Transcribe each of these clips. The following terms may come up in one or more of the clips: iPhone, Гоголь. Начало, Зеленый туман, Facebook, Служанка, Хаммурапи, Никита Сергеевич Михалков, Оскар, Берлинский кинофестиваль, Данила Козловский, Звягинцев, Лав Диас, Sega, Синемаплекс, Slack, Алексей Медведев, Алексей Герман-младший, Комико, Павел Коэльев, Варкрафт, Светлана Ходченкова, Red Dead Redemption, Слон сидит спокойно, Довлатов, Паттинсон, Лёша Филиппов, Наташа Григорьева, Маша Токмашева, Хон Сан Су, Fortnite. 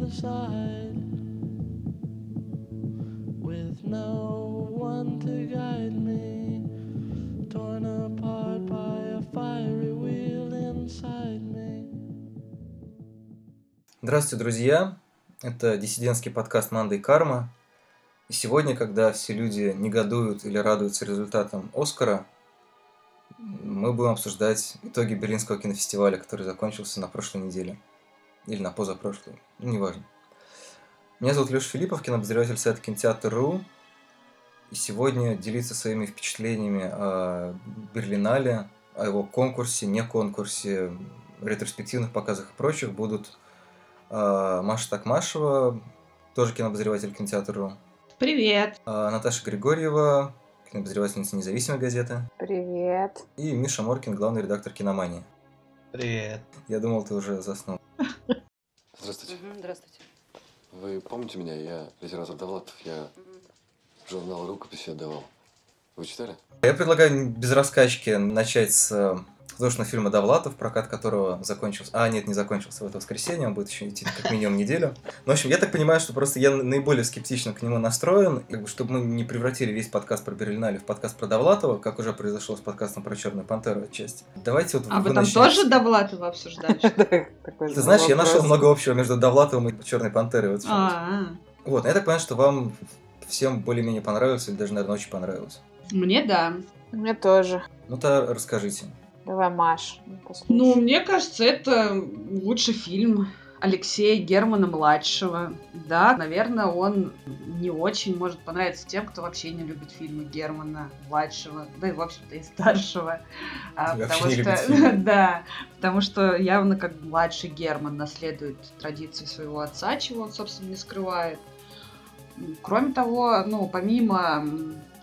other side with no one to guide me, torn apart by a fiery wheel inside me. Здравствуйте, друзья! Это диссидентский подкаст «Манда и карма». И сегодня, когда все люди негодуют или радуются результатам «Оскара», мы будем обсуждать итоги Берлинского кинофестиваля, который закончился на прошлой неделе. Или на позапрошлой, неважно. Меня зовут Лёша Филиппов, кинообозреватель сайта кинотеатр.ру. И сегодня делиться своими впечатлениями о Берлинале, о его конкурсе, не конкурсе, ретроспективных показах и прочих будут Маша Токмашева, тоже кинообозреватель кинотеатр.ру. Привет! Наташа Григорьева, кинообозревательница независимой газеты. Привет! И Миша Моркин, главный редактор «Киномании». Привет! Я думал, ты уже заснул. Здравствуйте. Здравствуйте. Вы помните меня? Я литератор Довлатов. Я журнал «Рукописи» отдавал. Вы читали? Я предлагаю без раскачки начать с художественного фильма «Довлатов», прокат которого закончился... не закончился в это воскресенье, он будет еще идти как минимум неделю. Но, в общем, я так понимаю, что просто я наиболее скептично к нему настроен, и, чтобы мы не превратили весь подкаст про Берлинале в подкаст про Довлатова, как уже произошло с подкастом про «Черную пантеру» отчасти. Давайте вот вы там начнете. Тоже Довлатова обсуждали? Ты знаешь, я нашел много общего между Довлатовым и «Черной пантерой». Вот, я так понимаю, что вам всем более-менее понравилось, или даже, наверное, очень понравилось. Мне да. Мне тоже. Ну-то расскажите. Давай, Маш. Ну, мне кажется, это лучший фильм Алексея Германа-младшего. Да, наверное, он не очень может понравиться тем, кто вообще не любит фильмы Германа-младшего, да и, в общем-то, и старшего. Потому что явно как младший Герман наследует традиции своего отца, чего он, собственно, не скрывает. Кроме того, помимо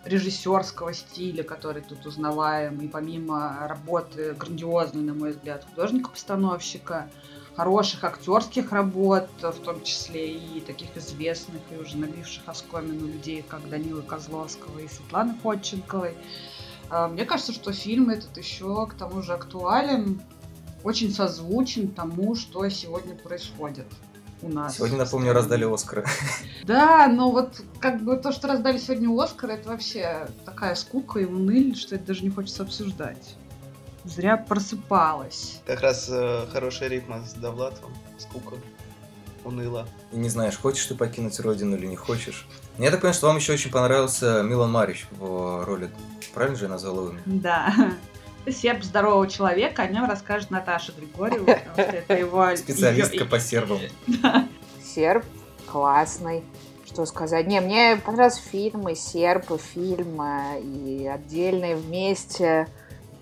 режиссерского стиля, который тут узнаваем, и помимо работы грандиозной, на мой взгляд, художника-постановщика, хороших актерских работ, в том числе и таких известных, и уже набивших оскомину людей, как Данила Козловского и Светланы Ходченковой. Мне кажется, что фильм этот еще, к тому же, актуален, очень созвучен тому, что сегодня происходит. У нас. Сегодня, напомню, раздали Оскары. Да, но вот как бы то, что раздали сегодня Оскары, это вообще такая скука и уныль, что это даже не хочется обсуждать. Зря просыпалась. Как раз хорошая рифма с Довлатовым. Скука, уныло. И не знаешь, хочешь ты покинуть родину или не хочешь. Я так понимаю, что вам еще очень понравился Милан Марич в роли. Правильно же я назвал его? Да. Серб здорового человека, о нем расскажет Наташа Григорьева, потому что это его... Специалистка по сербам. Серб классный, что сказать. Не, мне понравился фильм, и серб, и фильм, и отдельные вместе.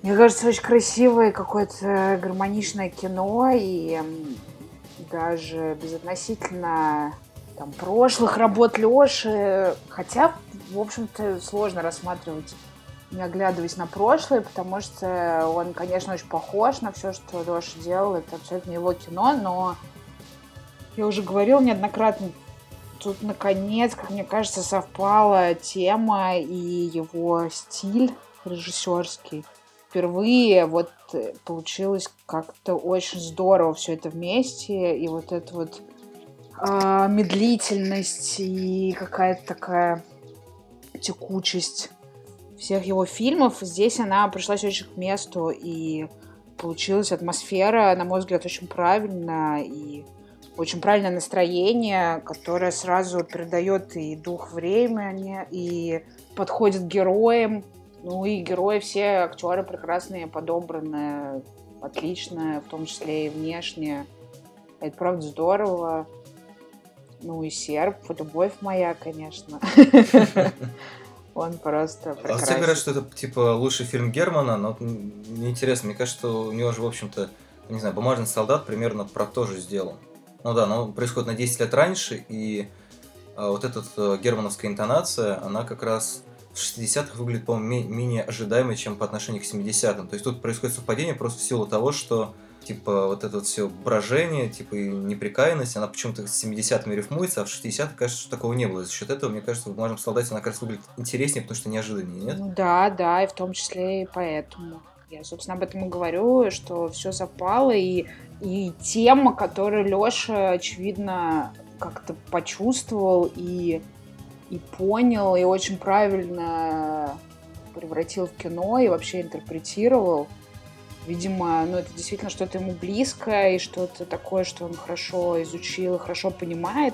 Мне кажется, очень красивое какое-то гармоничное кино, и даже безотносительно прошлых работ Лёши, хотя, в общем-то, сложно рассматривать, не оглядываясь на прошлое, потому что он, конечно, очень похож на все, что Леша делал, это абсолютно его кино, но я уже говорила неоднократно, тут, наконец, как мне кажется, совпала тема и его стиль режиссерский. Впервые вот получилось как-то очень здорово все это вместе, и вот эта вот медлительность и какая-то такая текучесть всех его фильмов, здесь она пришлась очень к месту, и получилась атмосфера, на мой взгляд, очень правильная, и очень правильное настроение, которое сразу передает и дух времени, и подходит к героям, и герои, все актеры прекрасные, подобраны, отлично, в том числе и внешне, это правда здорово, и серб, любовь моя, конечно. Он просто прекрасен. А все говорят, что это, лучший фильм Германа, но мне интересно. Мне кажется, что у него же, в общем-то, не знаю, «Бумажный солдат» примерно про то же сделан. Но происходит на 10 лет раньше, и вот эта германовская интонация, она как раз в 60-х выглядит, по-моему, менее ожидаемой, чем по отношению к 70-м. То есть тут происходит совпадение просто в силу того, что вот это вот все брожение, и неприкаянность, она почему-то с 70-ми рифмуется, а в 60-х, кажется, что такого не было. И за счет этого, мне кажется, в «Бумажном солдате» она, кажется, выглядит интереснее, потому что неожиданнее, нет? Да, и в том числе и поэтому. Я, собственно, об этом и говорю, что все совпало, и тема, которую Леша, очевидно, как-то почувствовал и понял, и очень правильно превратил в кино и вообще интерпретировал. Видимо, ну, это действительно что-то ему близкое и что-то такое, что он хорошо изучил и хорошо понимает.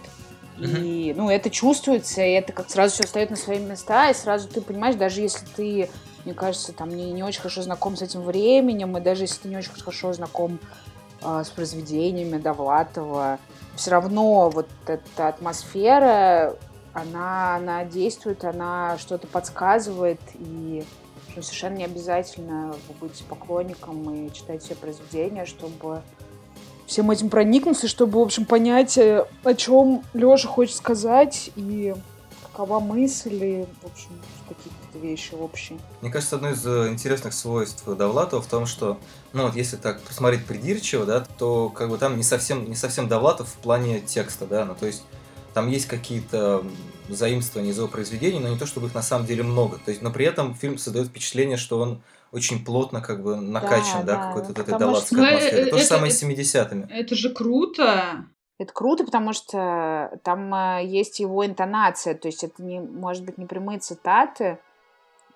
И, ну, это чувствуется, и это как сразу все встает на свои места, и сразу ты понимаешь, даже если ты, мне кажется, там не очень хорошо знаком с этим временем, и даже если ты не очень хорошо знаком с произведениями Довлатова, все равно вот эта атмосфера, она действует, она что-то подсказывает, и что совершенно не обязательно быть поклонником и читать все произведения, чтобы всем этим проникнуться, чтобы, в общем, понять, о чем Лёша хочет сказать, и какова мысль, и, в общем, какие-то вещи общие. Мне кажется, одно из интересных свойств Довлатова в том, что, ну, вот если так посмотреть придирчиво, да, то как бы там не совсем Довлатов в плане текста, да, ну, то есть там есть какие-то заимствования из его произведений, но не то, чтобы их на самом деле много, то есть, но при этом фильм создает впечатление, что он очень плотно как бы накачан, да, какой-то вот этой довлатовской атмосферой. То же самое с 70-ми. Это же круто! Это круто, потому что там есть его интонация, то есть это, не, может быть, не прямые цитаты,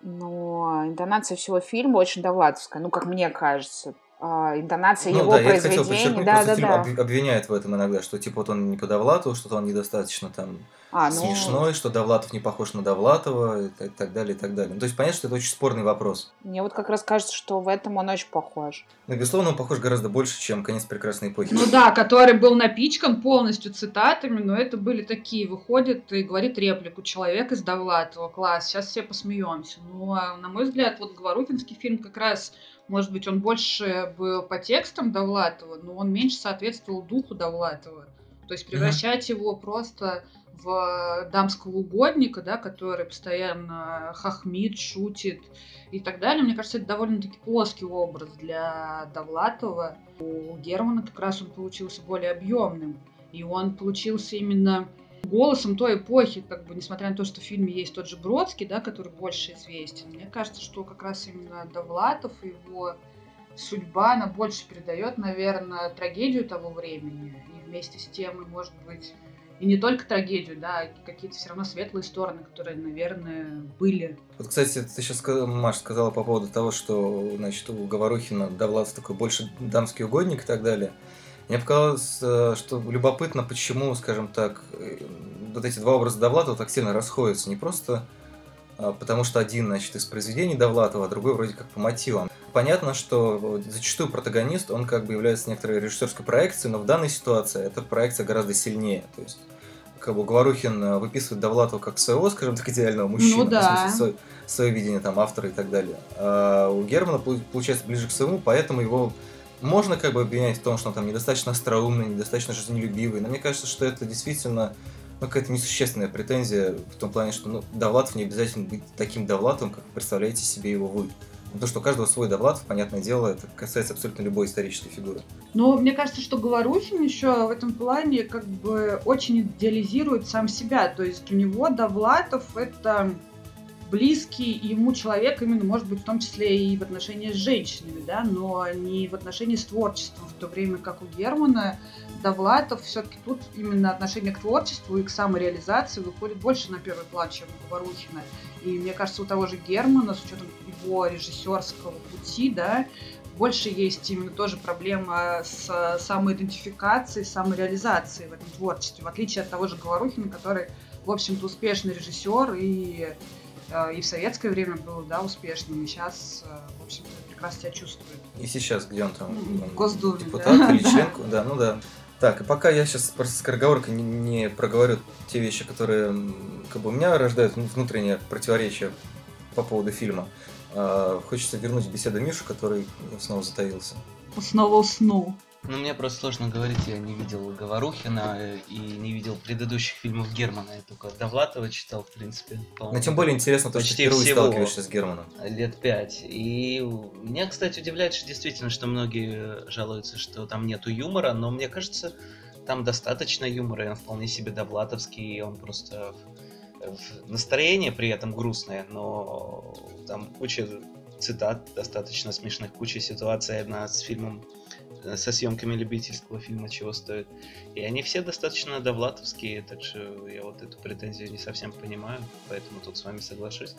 но интонация всего фильма очень довлатовская, ну, как мне кажется. Интонация его произведений. Я хотел подчеркнуть, просто фильм обвиняет в этом иногда, что типа вот он не по Довлатову, что-то он недостаточно там смешной, что Довлатов не похож на Довлатова и так далее, и так далее. Ну, то есть понятно, что это очень спорный вопрос. Мне вот как раз кажется, что в этом он очень похож. Ну, безусловно, он похож гораздо больше, чем «Конец прекрасной эпохи». Ну да, который был напичкан полностью цитатами, но это были такие, выходит и говорит реплику человек из Довлатова, класс, сейчас все посмеемся. Ну, а, на мой взгляд, вот говорухинский фильм как раз... Может быть, он больше был по текстам Довлатова, но он меньше соответствовал духу Довлатова. То есть превращать его просто в дамского угодника, да, который постоянно хохмит, шутит и так далее. Мне кажется, это довольно-таки плоский образ для Довлатова. У Германа как раз он получился более объемным. И он получился именно голосом той эпохи, как бы, несмотря на то, что в фильме есть тот же Бродский, да, который больше известен, мне кажется, что как раз именно Довлатов и его судьба, она больше передает, наверное, трагедию того времени, и вместе с тем, и, может быть, и не только трагедию, да, какие-то все равно светлые стороны, которые, наверное, были. Вот, кстати, ты сейчас, Маша, сказала по поводу того, что, значит, у Говорухина Довлатов такой больше дамский угодник и так далее. Мне показалось, что любопытно, почему, скажем так, вот эти два образа Довлатова так сильно расходятся. Не просто потому, что один, значит, из произведений Довлатова, а другой вроде как по мотивам. Понятно, что зачастую протагонист, он как бы является некоторой режиссерской проекцией, но в данной ситуации эта проекция гораздо сильнее. То есть, как бы Говорухин выписывает Довлатова как своего, скажем так, идеального мужчину, ну, да, в смысле, свое видение там, автора и так далее. А у Германа получается ближе к своему, поэтому его... Можно как бы обвинять в том, что он там недостаточно остроумный, недостаточно жизнелюбивый, но мне кажется, что это действительно, ну, какая-то несущественная претензия в том плане, что, ну, Довлатов не обязательно быть таким Довлатовым, как представляете себе его вы. Потому что у каждого свой Довлатов, понятное дело, это касается абсолютно любой исторической фигуры. Но мне кажется, что Говорухин еще в этом плане как бы очень идеализирует сам себя, то есть у него Довлатов — это... близкий ему человек, именно, может быть, в том числе и в отношении с женщинами, да, но не в отношении с творчеством, в то время как у Германа Довлатов все-таки тут именно отношение к творчеству и к самореализации выходит больше на первый план, чем у Говорухина. И мне кажется, у того же Германа, с учетом его режиссерского пути, да, больше есть именно тоже проблема с самоидентификацией, самореализацией в этом творчестве, в отличие от того же Говорухина, который, в общем-то, успешный режиссер и в советское время был, да, успешным, и сейчас, в общем-то, прекрасно себя чувствует. И сейчас, где он там? В Госдуме, депутат, да? Или член? Да, ну да. Так, и пока я сейчас просто скороговоркой не проговорю те вещи, которые как бы у меня рождают внутреннее противоречие по поводу фильма, хочется вернуть в беседу Мишу, который снова затаился. Снова уснул. Ну, мне просто сложно говорить, я не видел Говорухина и не видел предыдущих фильмов Германа, я только Довлатова читал, в принципе. Но тем более интересно, то, что впервые сталкиваешься с Германом. Лет 5. И меня, кстати, удивляет, что действительно, что многие жалуются, что там нету юмора, но мне кажется, там достаточно юмора, и он вполне себе довлатовский, и он просто... Настроение при этом грустное, но там куча цитат достаточно смешных, куча ситуаций с фильмом со съемками любительского фильма «Чего стоит». И они все достаточно довлатовские, так что я вот эту претензию не совсем понимаю, поэтому тут с вами соглашусь.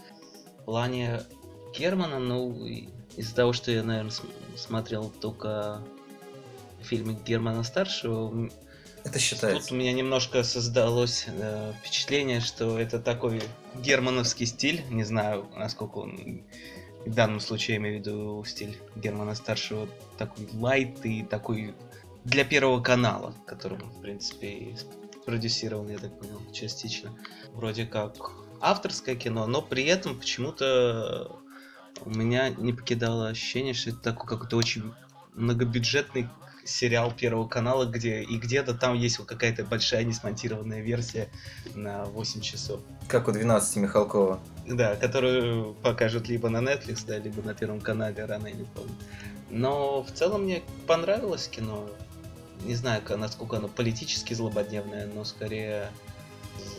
В плане Германа, ну, из-за того, что я, наверное, смотрел только фильмы Германа-старшего, это считается. Тут у меня немножко создалось впечатление, что это такой германовский стиль. Не знаю, насколько он... В данном случае я имею в виду стиль Германа-старшего, такой лайт и такой для Первого канала, который, в принципе, и продюсирован, я так понял, частично. Вроде как авторское кино, но при этом почему-то у меня не покидало ощущение, что это такой какой-то очень многобюджетный сериал Первого канала, где и где-то там есть вот какая-то большая несмонтированная версия на 8 часов. Как у 12 Михалкова. Да, которую покажут либо на Netflix, да, либо на Первом канале рано или поздно. Но в целом мне понравилось кино. Не знаю, насколько оно политически злободневное, но скорее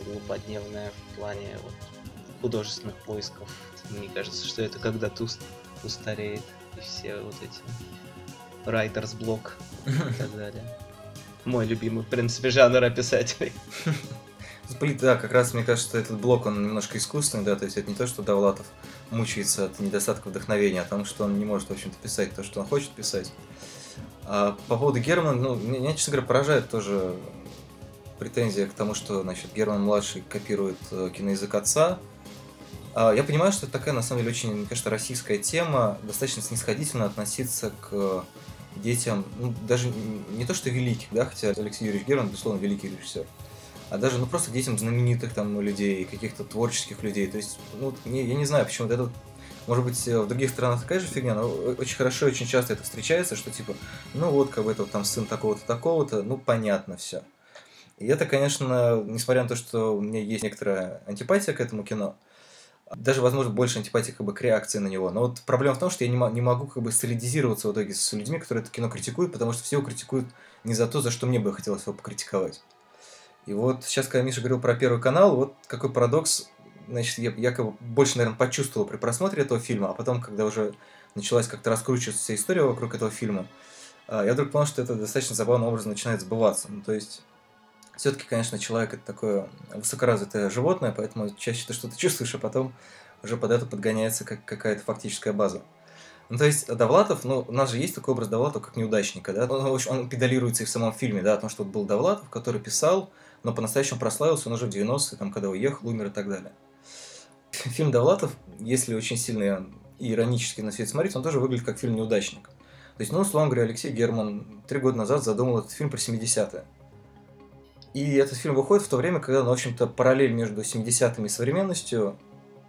злободневное в плане вот художественных поисков. Мне кажется, что это когда туст устареет и все вот эти... Райтерс блок и так далее. Мой любимый, в принципе, жанр описателей. Да, как раз мне кажется, что этот блок, он немножко искусственный, да, то есть это не то, что Довлатов мучается от недостатка вдохновения, а потому что он не может, в общем-то, писать то, что он хочет писать. А по поводу Германа, ну, меня, честно говоря, поражает тоже претензия к тому, что, значит, Герман-младший копирует киноязык отца. Я понимаю, что это такая, на самом деле, очень, мне кажется, российская тема, достаточно снисходительно относиться к детям, ну, даже не то, что великих, да, хотя Алексей Юрьевич Герман, безусловно, великий режиссер, а даже, ну, просто к детям знаменитых там людей, каких-то творческих людей, то есть, ну, я не знаю, почему это, может быть, в других странах такая же фигня, но очень хорошо, очень часто это встречается, что, типа, ну, вот, как бы, это там сын такого-то, такого-то, ну, понятно все. И это, конечно, несмотря на то, что у меня есть некоторая антипатия к этому кино, даже, возможно, больше антипатии как бы к реакции на него. Но вот проблема в том, что я не могу как бы солидизироваться в итоге с людьми, которые это кино критикуют, потому что все его критикуют не за то, за что мне бы хотелось его покритиковать. И вот сейчас, когда Миша говорил про Первый канал, вот какой парадокс. Значит, я якобы больше, наверное, почувствовал при просмотре этого фильма, а потом, когда уже началась как-то раскручиваться вся история вокруг этого фильма, я вдруг понял, что это достаточно забавным образом начинает сбываться. Ну, то есть... Все-таки, конечно, человек – это такое высокоразвитое животное, поэтому чаще ты что-то чувствуешь, а потом уже под это подгоняется какая-то фактическая база. Ну, то есть, Довлатов, ну, у нас же есть такой образ Довлатова как неудачника, да? Он педалируется и в самом фильме, да, о том, что был Довлатов, который писал, но по-настоящему прославился, он уже в 90-е, там, когда уехал, умер и так далее. Фильм Довлатов, если очень сильно и иронически на все это смотреть, он тоже выглядит как фильм «Неудачник». То есть, ну, условно говоря, Алексей Герман 3 года назад задумал этот фильм про 70-е. И этот фильм выходит в то время, когда, ну, в общем-то, параллель между 70-ми и современностью,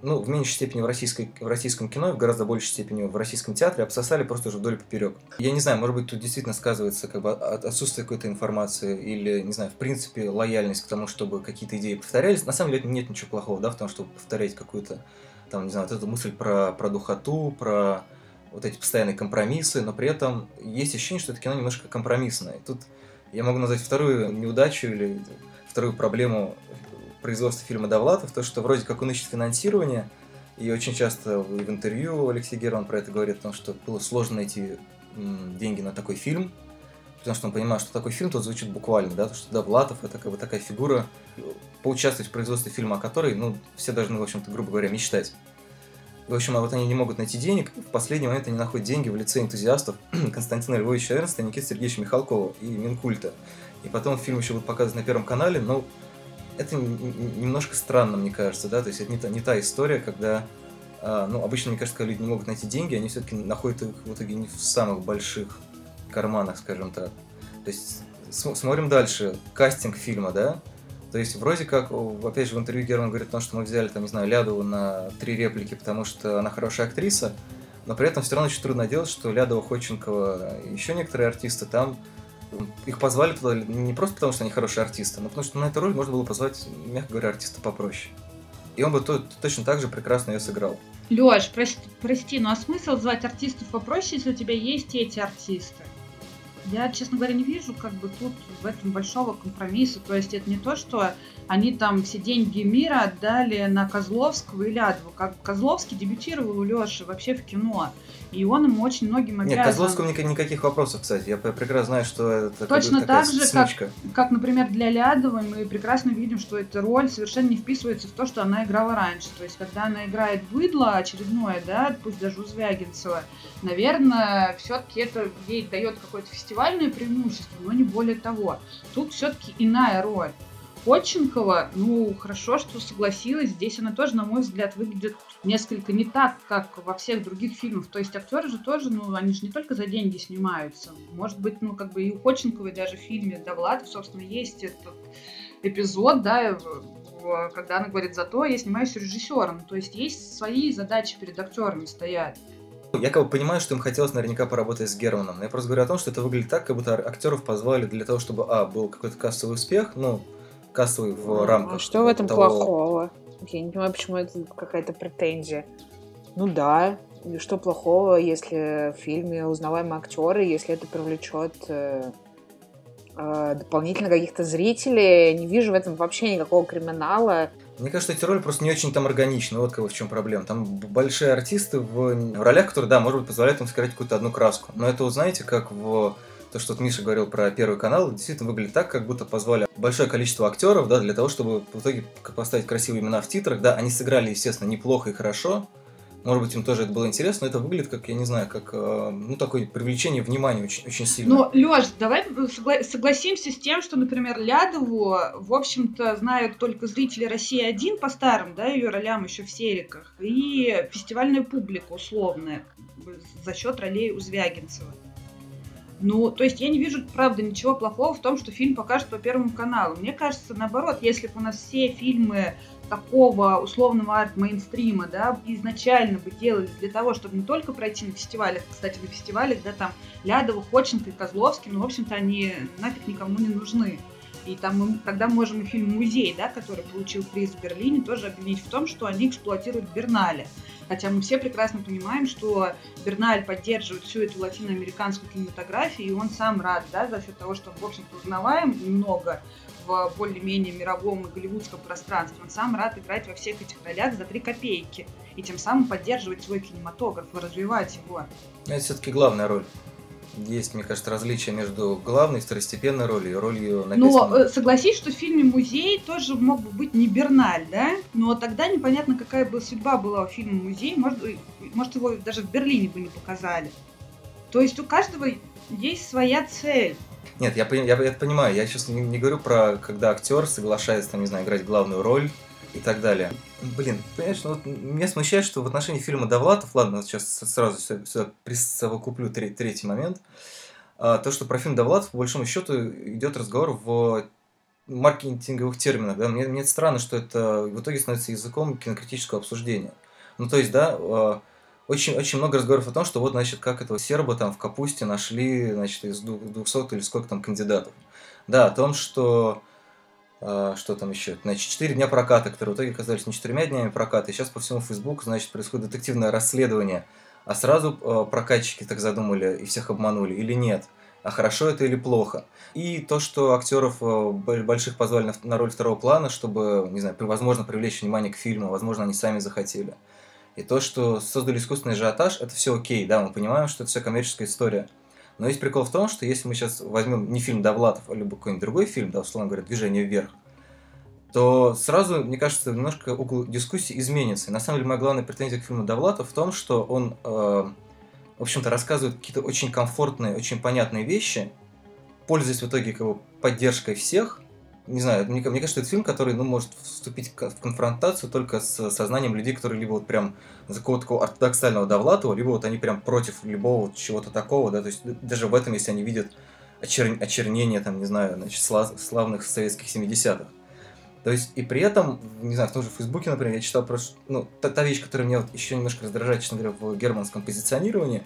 ну, в меньшей степени в российском кино, в гораздо большей степени в российском театре обсосали просто уже вдоль и поперек. Я не знаю, может быть, тут действительно сказывается как бы отсутствие какой-то информации или, не знаю, в принципе, лояльность к тому, чтобы какие-то идеи повторялись. На самом деле нет ничего плохого, да, в том, чтобы повторять какую-то, там, не знаю, вот эту мысль про духоту, про вот эти постоянные компромиссы, но при этом есть ощущение, что это кино немножко компромиссное. И тут я могу назвать вторую неудачу или вторую проблему производства фильма Довлатов, то, что вроде как он ищет финансирование, и очень часто в интервью Алексей Герман про это говорит, потому что было сложно найти деньги на такой фильм, потому что он понимает, что такой фильм тут звучит буквально, да, то, что Довлатов – это как бы такая фигура, поучаствовать в производстве фильма, о которой, ну, все должны, в общем-то, грубо говоря, мечтать. В общем, а вот они не могут найти денег, в последний момент они находят деньги в лице энтузиастов Константина Львовича Эрнста, Никиты Сергеевича Михалкова и Минкульта. И потом фильм еще будет показан на Первом канале, но это немножко странно, мне кажется, да, то есть это не та история, когда, ну, обычно, мне кажется, когда люди не могут найти деньги, они все-таки находят их в итоге не в самых больших карманах, скажем так. То есть смотрим дальше, кастинг фильма, да. То есть, вроде как, опять же, в интервью Герман говорит о том, что мы взяли, там, не знаю, Лядову на 3 реплики, потому что она хорошая актриса, но при этом все равно очень трудно делать, что Лядова, Ходченкова, еще некоторые артисты там, их позвали туда не просто потому, что они хорошие артисты, но потому что на эту роль можно было позвать, мягко говоря, артиста попроще. И он бы точно так же прекрасно ее сыграл. Лёш, прости, ну а смысл звать артистов попроще, если у тебя есть эти артисты? Я, честно говоря, не вижу как бы тут в этом большого компромисса. То есть это не то, что они там все деньги мира отдали на Козловского и Лядову. Как Козловский дебютировал у Лёши вообще в кино. И он ему очень многим обязан. Нет, Козловскому никаких вопросов, кстати. Я прекрасно знаю, что это точно такая смычка. Как, например, для Лядовой мы прекрасно видим, что эта роль совершенно не вписывается в то, что она играла раньше. То есть, когда она играет быдло очередное, да, пусть даже у Звягинцева, наверное, все-таки это ей дает какое-то фестивальное преимущество, но не более того. Тут все-таки иная роль. Ходченкова, ну, хорошо, что согласилась. Здесь она тоже, на мой взгляд, выглядит несколько не так, как во всех других фильмах. То есть актеры же тоже, ну, они же не только за деньги снимаются. Может быть, ну, как бы и у Ходченковой даже в фильме «Довлатов», собственно, есть этот эпизод, да, когда она говорит: «Зато я снимаюсь режиссером». То есть есть свои задачи перед актерами стоят. Я как бы понимаю, что им хотелось наверняка поработать с Германом. Но я просто говорю о том, что это выглядит так, как будто актеров позвали для того, чтобы, был какой-то кассовый успех, ну, кассовый в рамках. А что в этом плохого? Я не понимаю, почему это какая-то претензия. Ну да, что плохого, если в фильме узнаваемые актеры, если это привлечет дополнительно каких-то зрителей. Я не вижу в этом вообще никакого криминала. Мне кажется, эти роли просто не очень там органичны. Вот в чем проблема. Там большие артисты в ролях, которые, да, может быть, позволяют им сыграть какую-то одну краску. Но это, знаете, как в... То, что Миша говорил про Первый канал, действительно выглядит так, как будто позвали большое количество актеров, да, для того, чтобы в итоге поставить красивые имена в титрах. Да, они сыграли, естественно, неплохо и хорошо. Может быть, им тоже это было интересно, но это выглядит как, я не знаю, как, ну, такое привлечение внимания очень, очень сильно. Но, Лёш, давай согласимся с тем, что, например, Лядову, в общем-то, знают только зрители «России-1» по старым, да, ее ролям еще в «Сериках», и фестивальная публика условная за счет ролей у Звягинцева. Ну, то есть я не вижу, правда, ничего плохого в том, что фильм покажут по Первому каналу. Мне кажется, наоборот, если бы у нас все фильмы такого условного арт-мейнстрима, да, изначально бы делались для того, чтобы не только пройти на фестивалях, кстати, на фестивалях, да, там, Лядова, Ходченко и Козловский, ну, в общем-то, они нафиг никому не нужны. И там мы тогда можем и фильм «Музей», да, который получил приз в Берлине, тоже обвинить в том, что они эксплуатируют Бернале. Хотя мы все прекрасно понимаем, что Бернале поддерживает всю эту латиноамериканскую кинематографию, и он сам рад, да, за счет того, что он, в общем-то, узнаваем немного в более-менее мировом и голливудском пространстве. Он сам рад играть во всех этих ролях за 3 копейки и тем самым поддерживать свой кинематограф и развивать его. Это все-таки главная роль. Есть, мне кажется, различие между главной и второстепенной ролью и ролью на 5 минут. Но согласись, что в фильме «Музей» тоже мог бы быть не Берналь, да? Но тогда непонятно, какая бы судьба была у фильма «Музей». Может, его даже в Берлине бы не показали. То есть у каждого есть своя цель. Нет, я это понимаю. Я сейчас не говорю про, когда актер соглашается, там, не знаю, играть главную роль и так далее. Блин, понимаешь, ну, вот меня смущает, что в отношении фильма «Довлатов», ладно, сейчас сразу все присовокуплю третий момент, то, что про фильм «Довлатов» по большому счету идет разговор в маркетинговых терминах, да, мне это странно, что это в итоге становится языком кинокритического обсуждения. Ну, то есть, да, очень много разговоров о том, что вот, значит, как этого серба там в капусте нашли, значит, из 200 или сколько там кандидатов. Да, о том, что... Что там еще? Значит, 4 дня проката, которые в итоге оказались не 4 днями проката. И сейчас по всему Фейсбуку, значит, происходит детективное расследование. А сразу прокатчики так задумали и всех обманули или нет? А хорошо это или плохо? И то, что актеров больших позвали на роль второго плана, чтобы, не знаю, возможно, привлечь внимание к фильму, возможно, они сами захотели. И то, что создали искусственный ажиотаж, это все окей, да, мы понимаем, что это все коммерческая история. Но есть прикол в том, что если мы сейчас возьмем не фильм «Довлатов», а любой какой-нибудь другой фильм, да, условно говоря, «Движение вверх», то сразу, мне кажется, немножко угол дискуссии изменится. И на самом деле моя главная претензия к фильму «Довлатов» в том, что он, в общем-то, рассказывает какие-то очень комфортные, очень понятные вещи, пользуясь в итоге его поддержкой всех. Не знаю, мне кажется, это фильм, который, ну, может вступить в конфронтацию только с сознанием людей, которые либо вот прям за какого-то такого ортодоксального Довлатова, либо вот они прям против любого чего-то такого, да, то есть даже в этом, если они видят очернение, там, не знаю, значит, славных советских 70-х. То есть, и при этом, не знаю, в том же Фейсбуке, например, я читал про, ну, та вещь, которая меня вот еще немножко раздражает, честно говоря, в германском позиционировании,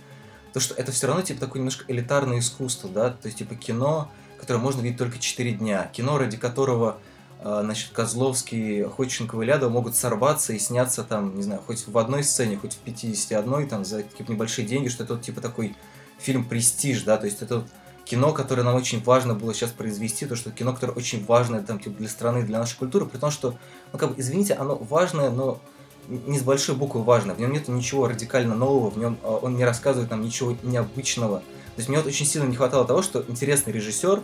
то, что это все равно, типа, такое немножко элитарное искусство, да, то есть, типа, кино, которое можно видеть только 4 дня. Кино, ради которого, значит, Козловский, Ходченкова и Лядова могут сорваться и сняться там, не знаю, хоть в одной сцене, хоть в 51-й, там, за какие-то небольшие деньги, что это вот, типа, такой фильм «Престиж», да, то есть это вот кино, которое нам очень важно было сейчас произвести, то, что кино, которое очень важное, там, типа, для страны, для нашей культуры, при том, что, ну, как бы, извините, оно важное, но не с большой буквы важно, в нем нет ничего радикально нового, в нем он не рассказывает нам ничего необычного. То есть мне вот очень сильно не хватало того, что интересный режиссер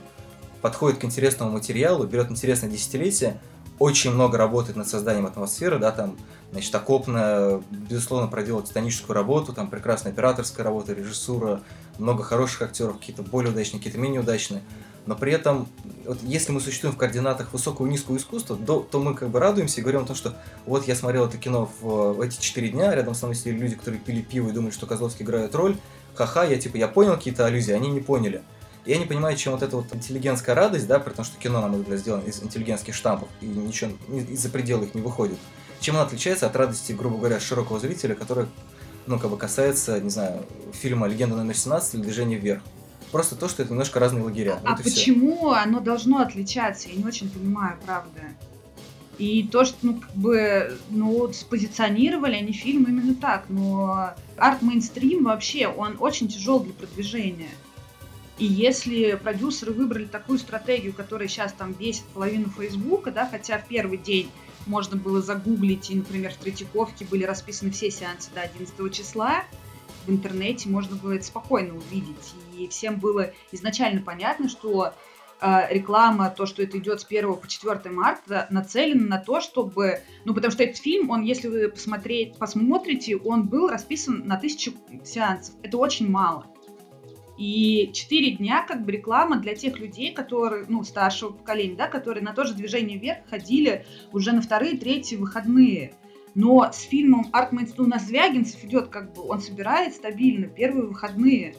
подходит к интересному материалу, берет интересное десятилетие, очень много работает над созданием атмосферы, да, там, значит, окопно, безусловно, проделал титаническую работу, там, прекрасная операторская работа, режиссура, много хороших актеров, какие-то более удачные, какие-то менее удачные, но при этом, вот, если мы существуем в координатах высокого и низкого искусства, то мы как бы радуемся и говорим о том, что вот я смотрел это кино в эти 4 дня, рядом со мной сидели люди, которые пили пиво и думали, что Козловский играет роль, ха-ха, я понял какие-то аллюзии, они не поняли. Я не понимаю, чем вот эта вот интеллигентская радость, да, потому что кино, на мой взгляд, сделано из интеллигентских штампов, и ничего из-за предела их не выходит. Чем она отличается от радости, грубо говоря, широкого зрителя, который, ну, как бы касается, не знаю, фильма «Легенда номер 17» или «Движение вверх». Просто то, что это немножко разные лагеря. А вот почему оно должно отличаться? Я не очень понимаю, правда. И то, что, ну, как бы, ну, спозиционировали они фильм именно так, но арт-мейнстрим вообще, он очень тяжел для продвижения. И если продюсеры выбрали такую стратегию, которая сейчас там бесит половину Фейсбука, да, хотя в первый день можно было загуглить, и, например, в Третьяковке были расписаны все сеансы до 11 числа, в интернете можно было это спокойно увидеть. И всем было изначально понятно, что реклама, то, что это идет с 1 по 4 марта, нацелена на то, чтобы... Ну, потому что этот фильм, он, если вы посмотрите, он был расписан на 1000 сеансов. Это очень мало. И 4 дня как бы реклама для тех людей, которые, ну, старшего поколения, да, которые на то же «Движение вверх» ходили уже на 2-3 выходные. Но с фильмом «Арт-мейнстрим», у нас Звягинцев идет, как бы, он собирает стабильно первые выходные.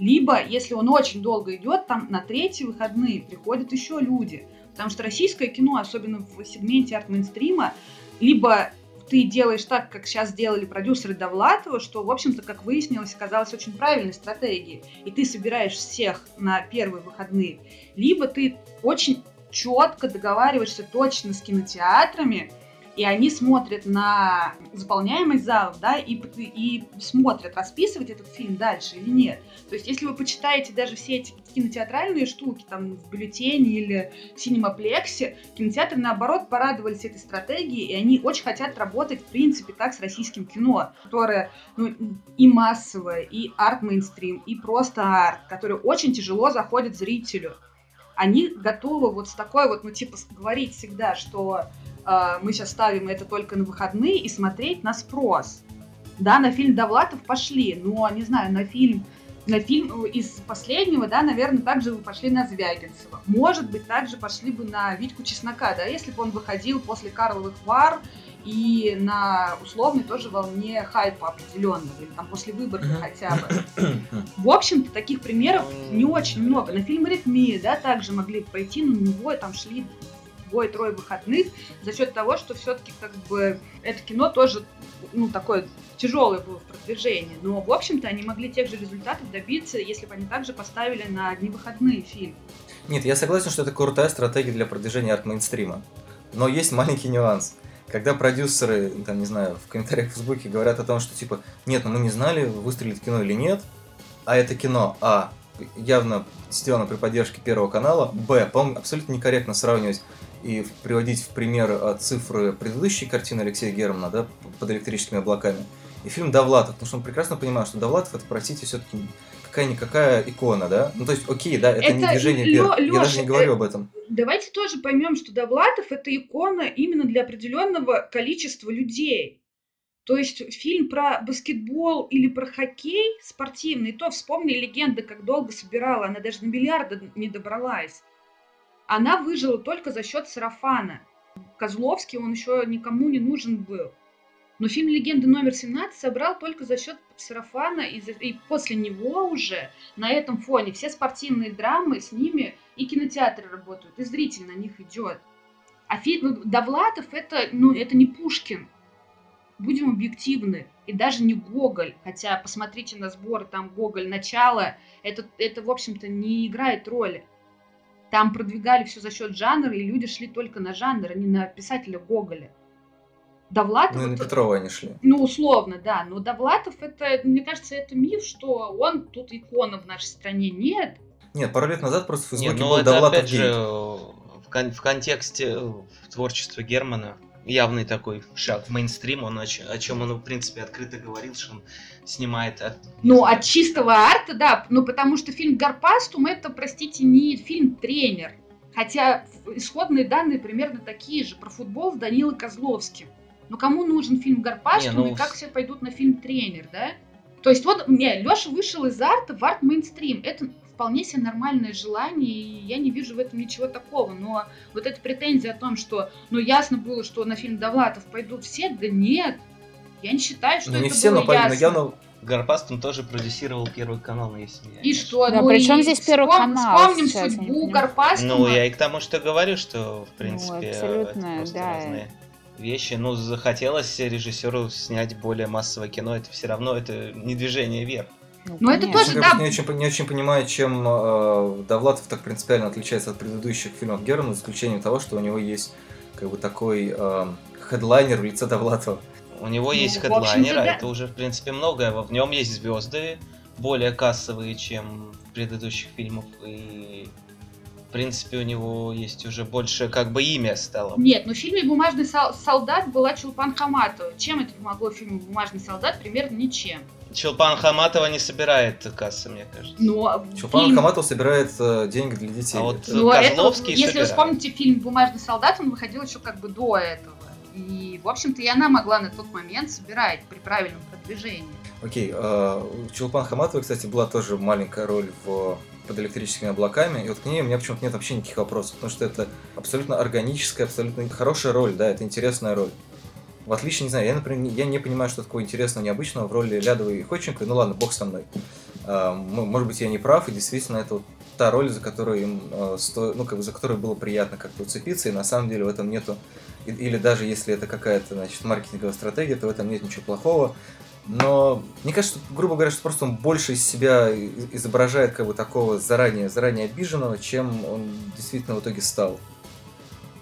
Либо, если он очень долго идет, там на 3 выходные приходят еще люди. Потому что российское кино, особенно в сегменте арт-мейнстрима, либо ты делаешь так, как сейчас делали продюсеры Довлатова, что, в общем-то, как выяснилось, оказалось очень правильной стратегией. И ты собираешь всех на первые выходные. Либо ты очень четко договариваешься точно с кинотеатрами, и они смотрят на заполняемость залов, да, и смотрят, расписывать этот фильм дальше или нет. То есть, если вы почитаете даже все эти кинотеатральные штуки, там, в бюллетене или в синемаплексе, кинотеатры, наоборот, порадовались этой стратегией, и они очень хотят работать, в принципе, так с российским кино, которое, ну, и массовое, и арт-мейнстрим, и просто арт, которое очень тяжело заходит зрителю. Они готовы вот с такой вот, ну, типа, говорить всегда, что... мы сейчас ставим это только на выходные, и смотреть на спрос. Да, на фильм Довлатов пошли, но, не знаю, на фильм из последнего, да, наверное, также бы пошли на Звягинцева. Может быть, также пошли бы на Витьку Чеснока, да, если бы он выходил после «Карловых вар» и на условной тоже волне хайпа определенного, или там после «Выборга» хотя бы. В общем-то, таких примеров не очень много. На фильм «Аритмия», да, также могли бы пойти, но на него там шли... 2-3 выходных за счет того, что все-таки как бы это кино тоже, ну, такое тяжелое было в продвижении. Но, в общем-то, они могли тех же результатов добиться, если бы они также поставили на одни выходные фильм. Нет, я согласен, что это крутая стратегия для продвижения арт-мейнстрима. Но есть маленький нюанс. Когда продюсеры, там, не знаю, в комментариях в Фейсбуке говорят о том, что типа, нет, ну мы не знали, выстрелит кино или нет, а это кино, явно сделано при поддержке Первого канала, по-моему, абсолютно некорректно сравнивать и приводить в пример цифры предыдущей картины Алексея Германа, да, «Под электрическими облаками», и фильм «Довлатов», потому что он прекрасно понимает, что «Довлатов» — это, простите, все-таки какая-никакая икона, да? Ну, то есть, окей, да, это не «Движение вверх», я даже не говорю об этом. Давайте тоже поймем, что «Довлатов» — это икона именно для определенного количества людей. То есть фильм про баскетбол или про хоккей спортивный, то вспомни «Легенда», как долго собирала, она даже до миллиарда не добралась. Она выжила только за счет сарафана. Козловский, он еще никому не нужен был. Но фильм «Легенда номер 17» собрал только за счет сарафана, и после него уже на этом фоне все спортивные драмы, с ними и кинотеатры работают, и зритель на них идет. А фильм «Довлатов» это не Пушкин. Будем объективны, и даже не Гоголь, хотя посмотрите на сборы, там Гоголь начало, это в общем-то не играет роли. Там продвигали все за счет жанра, и люди шли только на жанр, а не на писателя Гоголя. Довлатов... Ну и на Петрова они шли. Ну, условно, да, но Довлатов, это, мне кажется, это миф, что он тут икона в нашей стране. Нет. Нет, пару лет назад просто в Фейсбуке был Довлатов-гейт. В контексте творчества Германа явный такой шаг в мейнстрим, он о чем он, в принципе, открыто говорил, что он снимает от... Ну, от чистого арта, да, ну, потому что фильм «Гарпастум» — это, простите, не фильм «Тренер», хотя исходные данные примерно такие же, про футбол с Данилой Козловским. Но кому нужен фильм «Гарпастум», и как все пойдут на фильм «Тренер», да? То есть вот Лёша вышел из арта в арт-мейнстрим. Это вполне себе нормальное желание, и я не вижу в этом ничего такого. Но вот эта претензия о том, что ну ясно было, что на фильм Довлатов пойдут все, да нет. Я не считаю, что это было ясно. Но не все, но явно Гарпастум тоже продюсировал Первый канал, если я... И что? Да, ну при чем здесь Первый канал? Вспомним судьбу Гарпастума. Ну, я и к тому, что говорю, что, в принципе, ну, это просто да. Разные... вещи. Ну, захотелось режиссеру снять более массовое кино, это все равно это не движение вверх. Ну, это тоже, да. Не очень понимаю, чем Довлатов так принципиально отличается от предыдущих фильмов Германа, за исключением того, что у него есть как бы такой хедлайнер в лице Довлатова. У него есть хедлайнер, да. Это уже, в принципе, многое. В нем есть звезды, более кассовые, чем в предыдущих фильмах, и... В принципе, у него есть уже больше как бы имя стало. Нет, но в фильме «Бумажный солдат» была Чулпан Хаматова. Чем это помогло в фильме «Бумажный солдат»? Примерно ничем. Чулпан Хаматова не собирает кассы, мне кажется. Но Чулпан Хаматова собирает деньги для детей. А вот Козловский это, если вы вспомните фильм «Бумажный солдат», он выходил еще как бы до этого. И, в общем-то, и она могла на тот момент собирать при правильном продвижении. Окей. Чулпан Хаматова, кстати, была тоже маленькая роль в... под электрическими облаками, и вот к ней у меня почему-то нет вообще никаких вопросов, потому что это абсолютно органическая, абсолютно хорошая роль, да, это интересная роль. В отличие, не знаю, я, например, я не понимаю, что такого интересного, необычного в роли Лядовой и Ходченковой, ну ладно, бог со мной. Может быть, я не прав, и действительно это вот та роль, за которую им за которую было приятно как-то уцепиться, и на самом деле в этом нету, или даже если это какая-то, значит, маркетинговая стратегия, то в этом нет ничего плохого. Но мне кажется, что, грубо говоря, что просто он больше из себя изображает как бы такого заранее обиженного, чем он действительно в итоге стал.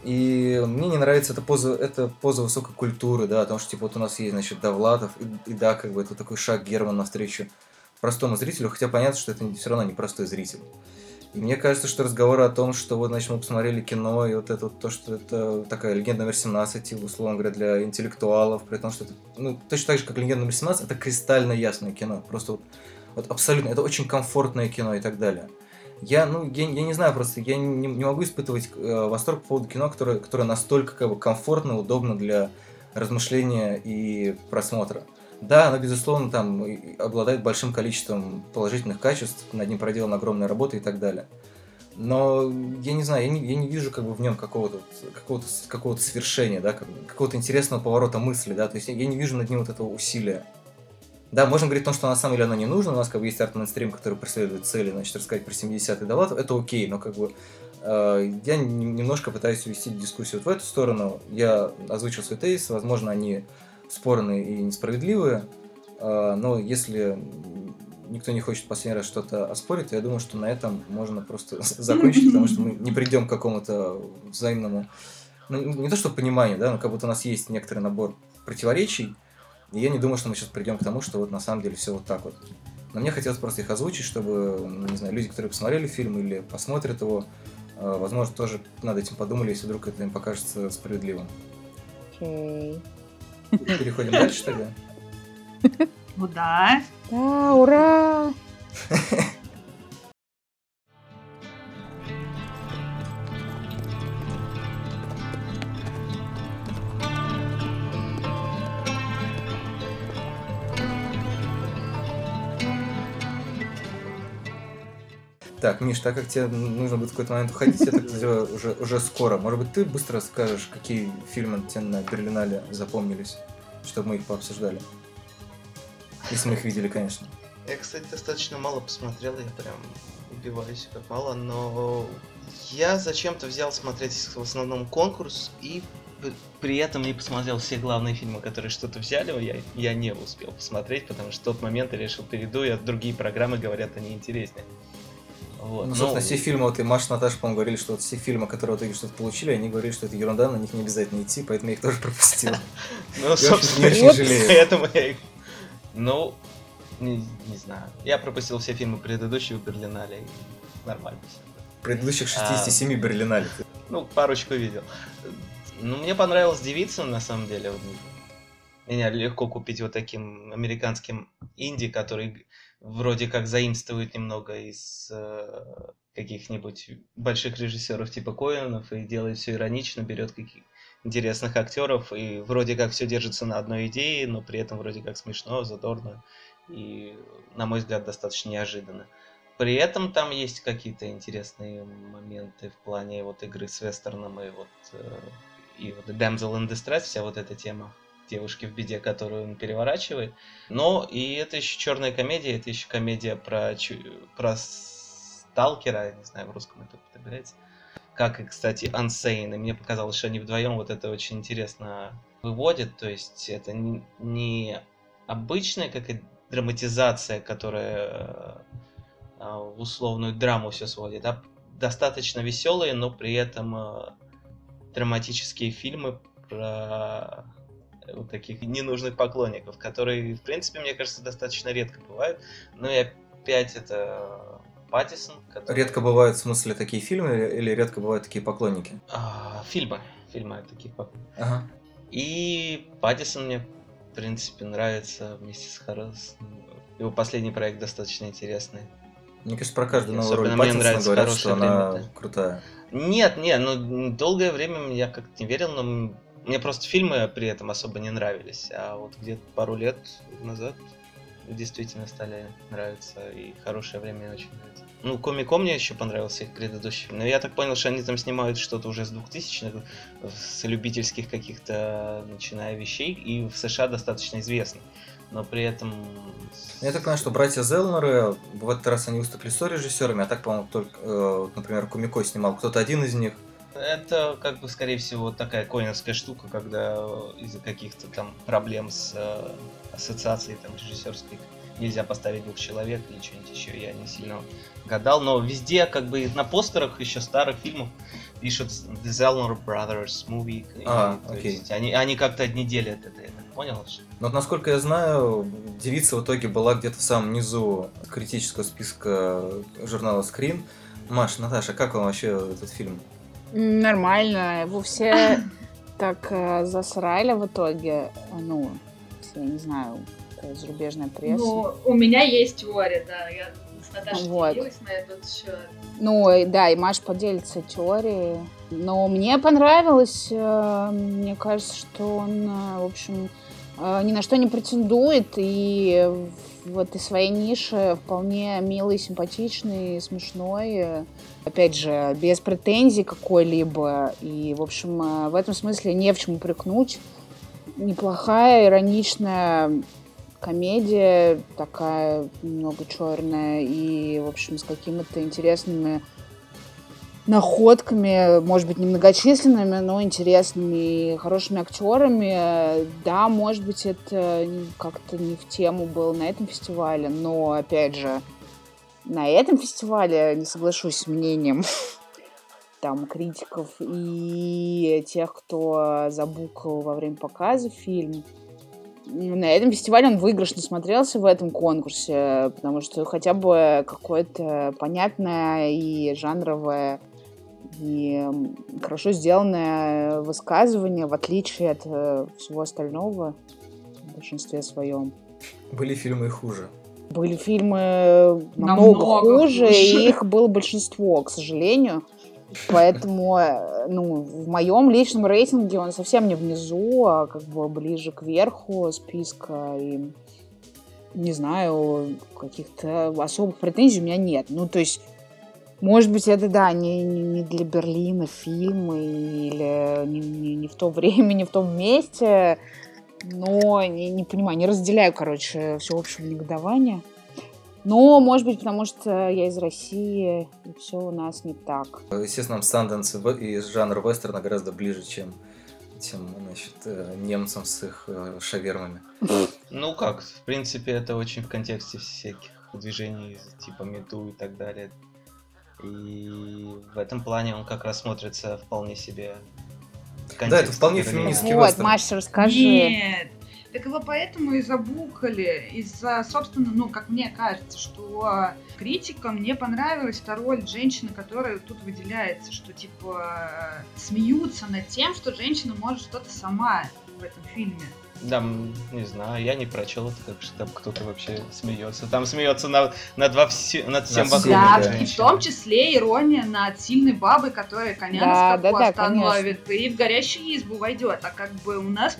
И мне не нравится эта поза высокой культуры, да, о том, что типа вот у нас есть, значит, Довлатов, и да, как бы это такой шаг Германа навстречу простому зрителю, хотя понятно, что это все равно не простой зритель. И мне кажется, что разговоры о том, что вот, значит, мы посмотрели кино, и вот это вот то, что это такая легенда номер 17, условно говоря, для интеллектуалов, при том, что это, ну, точно так же, как легенда номер 17, это кристально ясное кино, просто вот абсолютно, это очень комфортное кино и так далее. Я не знаю просто, я не могу испытывать восторг по поводу кино, которое настолько как бы комфортно, удобно для размышления и просмотра. Да, оно, безусловно, там обладает большим количеством положительных качеств, над ним проделана огромная работа и так далее. Но, я не знаю, я не вижу как бы в нем какого-то свершения, да, какого-то интересного поворота мысли, да, то есть я не вижу над ним вот этого усилия. Да, можно говорить о том, что на самом деле оно не нужно, у нас как бы есть арт-мейнстрим, который преследует цели, значит, рассказать про 70-е Довлатов, это окей, но как бы я немножко пытаюсь увести дискуссию вот в эту сторону, я озвучил свой тезис, возможно, они... спорные и несправедливые, но если никто не хочет в последний раз что-то оспорить, то я думаю, что на этом можно просто закончить, потому что мы не придем к какому-то взаимному, ну, не то что пониманию, да, но как будто у нас есть некоторый набор противоречий, и я не думаю, что мы сейчас придем к тому, что вот на самом деле все вот так вот. Но мне хотелось просто их озвучить, чтобы, не знаю, люди, которые посмотрели фильм или посмотрят его, возможно, тоже над этим подумали, если вдруг это им покажется справедливым. Окей. Переходим дальше, что ли? Ну да. Да, ура! Так, Миш, так как тебе нужно будет в какой-то момент уходить, я так называю уже скоро. Может быть, ты быстро расскажешь, какие фильмы тебе на Берлинале запомнились, чтобы мы их пообсуждали. Если мы их видели, конечно. Я, кстати, достаточно мало посмотрел, я прям убиваюсь как мало, но я зачем-то взял смотреть в основном конкурс и при этом не посмотрел все главные фильмы, которые что-то взяли, я не успел посмотреть, потому что в тот момент я решил перейду, и другие программы говорят, они интереснее. Вот, ну, собственно, все фильмы, вот и Маша и Наташа, по-моему, говорили, что вот все фильмы, которые в итоге что-то получили, они говорили, что это ерунда, на них не обязательно идти, поэтому я их тоже пропустил. Ну, собственно, не очень жалею. Поэтому я их... Ну, не знаю. Я пропустил все фильмы предыдущего Берлинале, нормально все. Предыдущих 67 Берлинале. Ну, парочку видел. Ну, мне понравилась «Девица», на самом деле. Меня легко купить вот таким американским инди, который вроде как заимствует немного из каких-нибудь больших режиссеров типа Коэнов и делает все иронично, берет каких интересных актеров, и вроде как все держится на одной идее, но при этом вроде как смешно, задорно и, на мой взгляд, достаточно неожиданно. При этом там есть какие-то интересные моменты в плане вот игры с вестерном и вот Damsel in Distress, вся вот эта тема девушки в беде, которую он переворачивает. Но и это еще черная комедия, это еще комедия про сталкера, я не знаю, в русском это употребляется. Как и, кстати, Unsane. И мне показалось, что они вдвоем вот это очень интересно выводят. То есть это не обычная какая-то драматизация, которая в условную драму все сводит, а достаточно веселые, но при этом драматические фильмы про вот таких ненужных поклонников, которые, в принципе, мне кажется, достаточно редко бывают. Ну и опять это Паттинсон. Который... Редко бывают, в смысле, такие фильмы или редко бывают такие поклонники? Фильмы таких поклонников. Ага. И Паттинсон мне, в принципе, нравится вместе с Харрисом. Его последний проект достаточно интересный. Мне кажется, про каждую новую роль Паттинсона говорят, что она крутая. Нет, долгое время я как-то не верил, но мне просто фильмы при этом особо не нравились. А вот где-то пару лет назад действительно стали нравиться, и «Хорошее время» очень нравится. Ну, «Комико» мне еще понравился, их предыдущий. Но я так понял, что они там снимают что-то уже с 2000-х, с любительских каких-то, начиная вещей, и в США достаточно известный. Но при этом... Я так понимаю, что братья Зеллнеры в этот раз они выступили сорежиссерами, а так, по-моему, только, например, Кумико снимал кто-то один из них. Это, как бы, скорее всего, такая коиновская штука, когда из-за каких-то там проблем с ассоциацией там, режиссерской нельзя поставить двух человек или что-нибудь еще. Я не сильно гадал, но везде, как бы, на постерах еще старых фильмов пишут The Zellner Brothers Movie. То есть они как-то не делят это, я так понял. Но, насколько я знаю, «Девица» в итоге была где-то в самом низу критического списка журнала «Скрин». Маш, Наташа, как вам вообще этот фильм? Нормально, его все так засрали в итоге, ну, я не знаю, зарубежная пресса. Ну, у меня есть теория, да, я с Наташей делилась, но я тут еще... Ну, да, и Маша поделится теорией, но мне понравилось, мне кажется, что он, в общем, ни на что не претендует, и в этой своей нише вполне милый, симпатичный, смешной, опять же, без претензий какой-либо, и, в общем, в этом смысле не в чем упрекнуть. Неплохая, ироничная комедия, такая немного черная, и, в общем, с какими-то интересными находками, может быть, немногочисленными, но интересными и хорошими актерами. Да, может быть, это как-то не в тему было на этом фестивале, но, опять же, на этом фестивале не соглашусь с мнением там критиков и тех, кто забукал во время показа фильм. На этом фестивале он выигрышно смотрелся в этом конкурсе, потому что хотя бы какое-то понятное и жанровое и хорошо сделанное высказывание, в отличие от всего остального в большинстве своем. Были фильмы и хуже. Были фильмы намного хуже, и их было большинство, к сожалению. Поэтому, в моем личном рейтинге он совсем не внизу, а как бы ближе к верху списка. И, не знаю, каких-то особых претензий у меня нет. Ну, то есть, может быть, это, да, не для Берлина фильм, или не в то время, не в том месте. Но не понимаю, не разделяю, короче, всеобщего негодования. Но, может быть, потому что я из России, и все у нас не так. Естественно, Санденс и жанр вестерна гораздо ближе, чем немцам с их шавермами. Ну как, в принципе, это очень в контексте всяких движений, типа мету и так далее. И в этом плане он как раз смотрится вполне себе. Да, это вполне феминистский вестерн. Вот, Маша, расскажи. Нет. Так его поэтому и забукали. Из-за, собственно, ну, как мне кажется, что критикам не понравилась та роль женщины, которая тут выделяется, что, типа, смеются над тем, что женщина может что-то сама в этом фильме. Да, не знаю, я не прочел это, как что там кто-то вообще смеется. Там смеется над всем вокруг. Да, и в том числе ирония над сильной бабой, которая коня на скаку остановит, конечно, и в горящую избу войдет. А как бы у нас,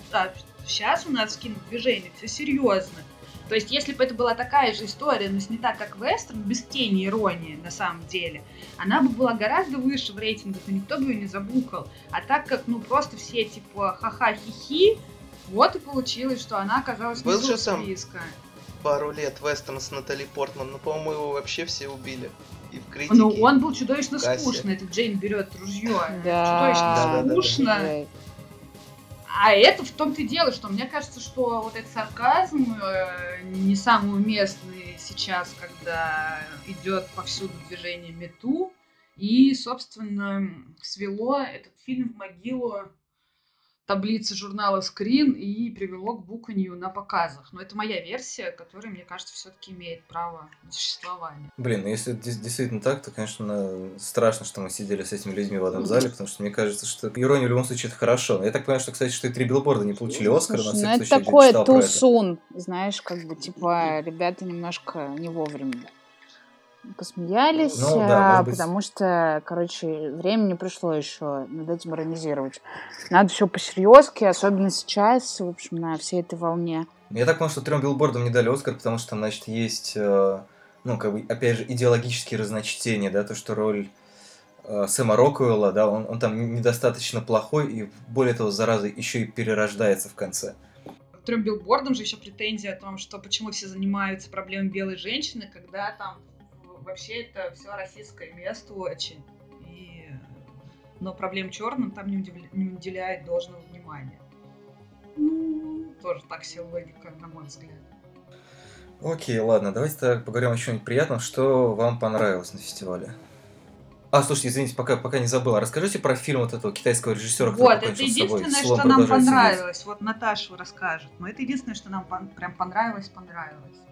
сейчас у нас в кинодвижении все серьезно. То есть, если бы это была такая же история, но снята как вестерн, без тени иронии, на самом деле, она бы была гораздо выше в рейтингах, и никто бы ее не забукал. А так как, ну, просто все, типа, ха-ха-хи-хи, вот и получилось, что она оказалась не в списке. Пару лет вестерн с Натали Портман, но, по-моему, его вообще все убили. И в критике. Ну, он был чудовищно скучный, этот Джейн берет ружье. Чудовищно скучно. А это в том-то и дело, что мне кажется, что вот этот сарказм не самый уместный сейчас, когда идет повсюду движение мету, и, собственно, свело этот фильм в могилу таблицы журнала «Скрин» и привело к буканью на показах. Но это моя версия, которая, мне кажется, все-таки имеет право на существование. Блин, если это действительно так, то, конечно, страшно, что мы сидели с этими людьми в одном зале, потому что мне кажется, что ирония в любом случае это хорошо. Я так понимаю, что, кстати, что и 3 билборда не получили Оскара, но все-таки это такое тусун, знаешь, как бы, типа, ребята немножко не вовремя посмеялись, ну, да, потому что, короче, времени пришло еще над этим иронизировать. Надо все по-серьезке, особенно сейчас, в общем, на всей этой волне. Я так понял, что 3 билбордам не дали Оскар, потому что там, значит, есть, ну, как бы, опять же, идеологические разночтения, да, то, что роль Сэма Роквелла, да, он там недостаточно плохой, и более того, зараза, еще и перерождается в конце. 3 билбордам же еще претензия о том, что почему все занимаются проблемой белой женщины, когда там вообще это все российское место очень. Но проблем черным там не уделяет должного внимания. Ну, тоже так себе логика, на мой взгляд. Окей, ладно, давайте так поговорим о чем-нибудь приятном, что вам понравилось на фестивале. А, слушайте, извините, пока не забыла. Расскажите про фильм вот этого китайского режиссера, который вот, это единственное, собой, что нам понравилось. Сидеть. Вот Наташа расскажет. Но это единственное, что нам прям понравилось.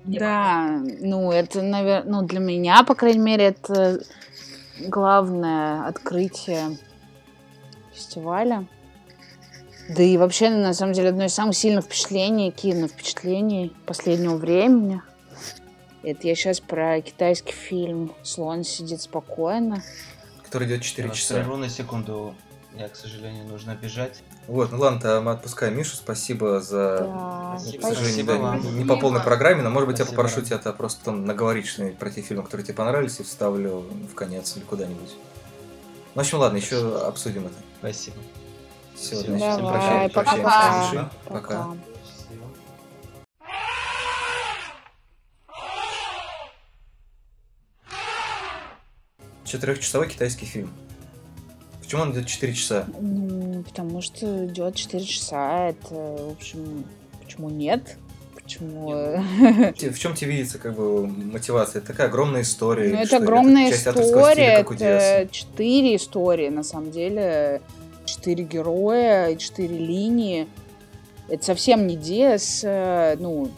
Мне понравилось. Ну, это, наверное, ну, для меня, по крайней мере, это главное открытие фестиваля. Да и вообще, на самом деле, одно из самых сильных впечатлений, киновпечатлений последнего времени. Это я сейчас про китайский фильм «Слон сидит спокойно», который идет 4 часа. Прерву на секунду. Я, к сожалению, нужно бежать. Вот, ну ладно, мы отпускаем Мишу. Спасибо за... Да, спасибо. К сожалению, спасибо. Не по полной программе, но, может быть, спасибо. Я попрошу тебя просто там наговорить что-нибудь про те фильмы, которые тебе понравились, и вставлю в конец или куда-нибудь. В общем, ладно, спасибо. Еще обсудим это. Спасибо. Все, значит, всем прощаемся. Пока. Пока. Четырехчасовой китайский фильм. Почему он идет 4 часа? Ну, потому что идет 4 часа. Это, в общем, почему нет? Почему? В чем тебе видится, как бы, мотивация? Это такая огромная история. Ну, это огромная история. Это 4 истории, на самом деле. 4 героя, 4 линии. Это совсем не Диас. Ну,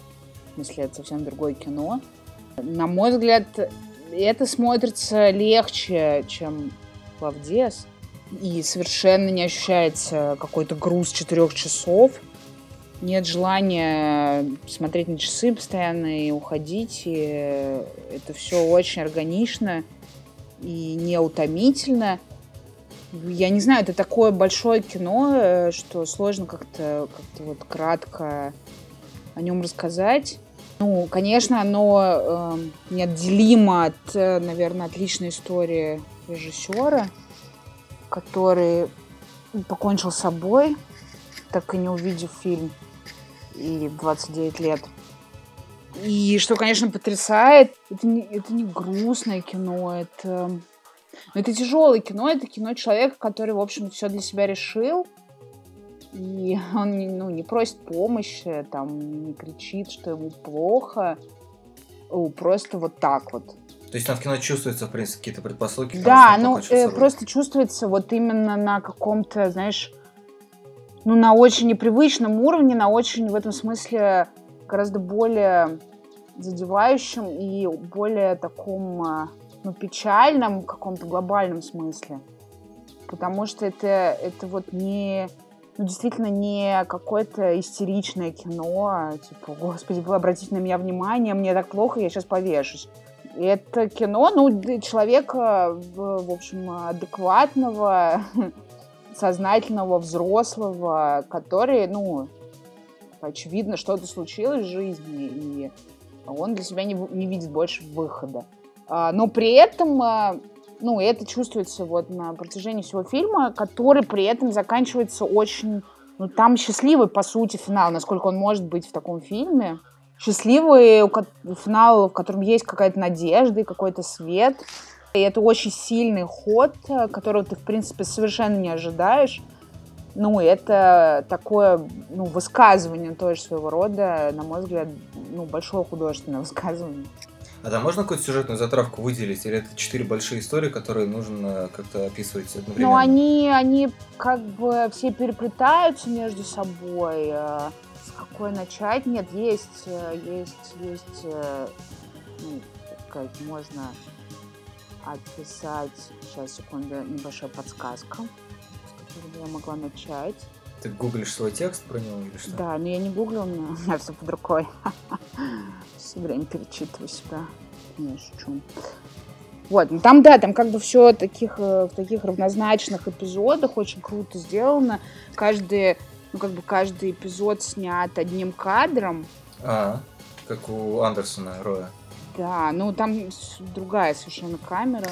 в смысле, это совсем другое кино. На мой взгляд, это смотрится легче, чем Лав Диас, и совершенно не ощущается какой-то груз 4 часов. Нет желания смотреть на часы постоянно и уходить. И это все очень органично и неутомительно. Я не знаю, это такое большое кино, что сложно как-то вот кратко о нем рассказать. Ну, конечно, оно неотделимо от, наверное, отличной истории режиссера, который покончил с собой, так и не увидев фильм, и 29 лет. И что, конечно, потрясает, это не грустное кино, это тяжелое кино, это кино человека, который, в общем, все для себя решил. И он, ну, не просит помощи, там, не кричит, что ему плохо. Просто вот так вот. То есть там в кино чувствуются, в принципе, какие-то предпосылки? Да, ну, просто чувствуется вот именно на каком-то, знаешь, ну, на очень непривычном уровне, на очень в этом смысле гораздо более задевающем и более таком, ну, печальном каком-то глобальном смысле. Потому что это вот не, ну, действительно не какое-то истеричное кино, типа, господи, вы обратите на меня внимание, мне так плохо, я сейчас повешусь. Это кино, ну, человека, в общем, адекватного, сознательного, взрослого, который, ну, очевидно, что-то случилось в жизни, и он для себя не видит больше выхода. Но при этом, ну, это чувствуется вот на протяжении всего фильма, который при этом заканчивается очень... Ну, там счастливый, по сути, финал, насколько он может быть в таком фильме. Счастливый финал, в котором есть какая-то надежда и какой-то свет. И это очень сильный ход, которого ты, в принципе, совершенно не ожидаешь. Ну, это такое, ну, высказывание тоже своего рода, на мой взгляд, ну, большое художественное высказывание. А там можно какую-то сюжетную затравку выделить? Или это четыре большие истории, которые нужно как-то описывать одновременно? Ну, они как бы все переплетаются между собой. С какой начать? Нет, есть, ну, так сказать, можно отписать. Сейчас, секунду, небольшая подсказка, с которой я могла начать. Ты гуглишь свой текст про него или что? Да, но я не гуглю, у меня все под рукой. Все время перечитываю себя. Не шучу. Вот, ну там, да, там как бы все в таких равнозначных эпизодах очень круто сделано. Каждый эпизод снят одним кадром. Как у Андерсона, Роя. Да, ну там другая совершенно камера.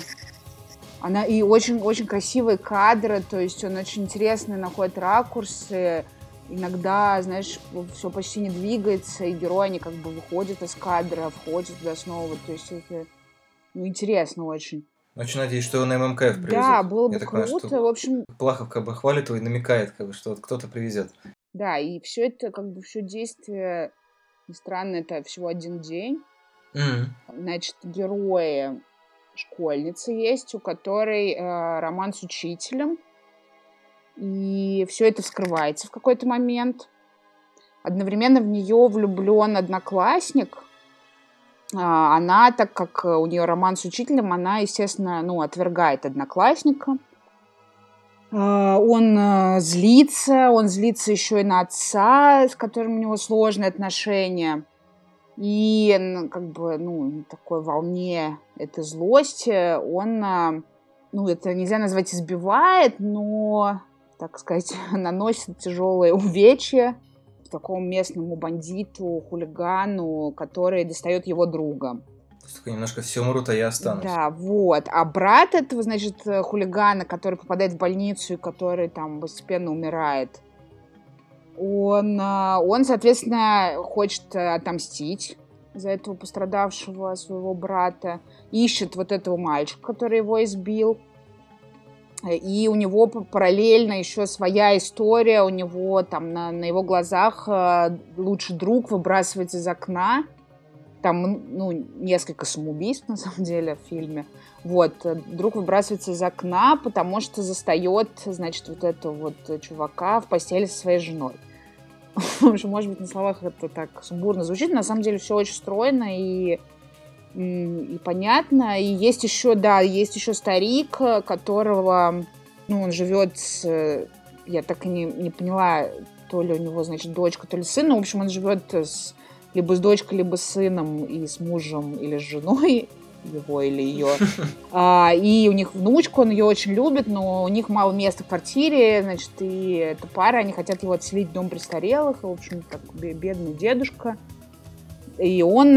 Она и очень-очень красивые кадры, то есть он очень интересный, находит ракурсы. Иногда, знаешь, все почти не двигается, и герои, они как бы выходят из кадра, входят туда снова. То есть это, ну, интересно очень. Очень надеюсь, что на ММКФ привезет. Да, было бы круто. Понимаю, в общем... Плахов как бы хвалит его и намекает, как бы, что кто-то привезет. Да, и все это, как бы, все действие, странно, это всего один день. Mm-hmm. Значит, герои... Школьница есть, у которой роман с учителем. И все это вскрывается в какой-то момент. Одновременно в нее влюблен одноклассник. Она, так как у нее роман с учителем, она, естественно, ну, отвергает одноклассника. Он злится еще и на отца, с которым у него сложные отношения. И, как бы, ну, такой волне этой злости он, ну, это нельзя назвать избивает, но, так сказать, наносит тяжелые увечья такому местному бандиту, хулигану, который достает его друга. Только немножко все умрут, а я останусь. Да, вот. А брат этого, значит, хулигана, который попадает в больницу и который там постепенно умирает, Он, соответственно, хочет отомстить за этого пострадавшего своего брата, ищет вот этого мальчика, который его избил, и у него параллельно еще своя история, у него там на его глазах лучший друг выбрасывается из окна, там, ну, несколько самоубийств, на самом деле, в фильме, вот, друг выбрасывается из окна, потому что застает, значит, вот этого вот чувака в постели со своей женой. Может быть, на словах это так сумбурно звучит, на самом деле все очень стройно и понятно. И есть еще, да, старик, которого, ну, он живет с, я так и не поняла, то ли у него, значит, дочка, то ли сын, ну, в общем, он живет либо с дочкой, либо с сыном, и с мужем, или с женой его, или ее. И у них внучка, он ее очень любит, но у них мало места в квартире, значит, и эта пара, они хотят его отселить в дом престарелых, в общем, так, бедный дедушка. И он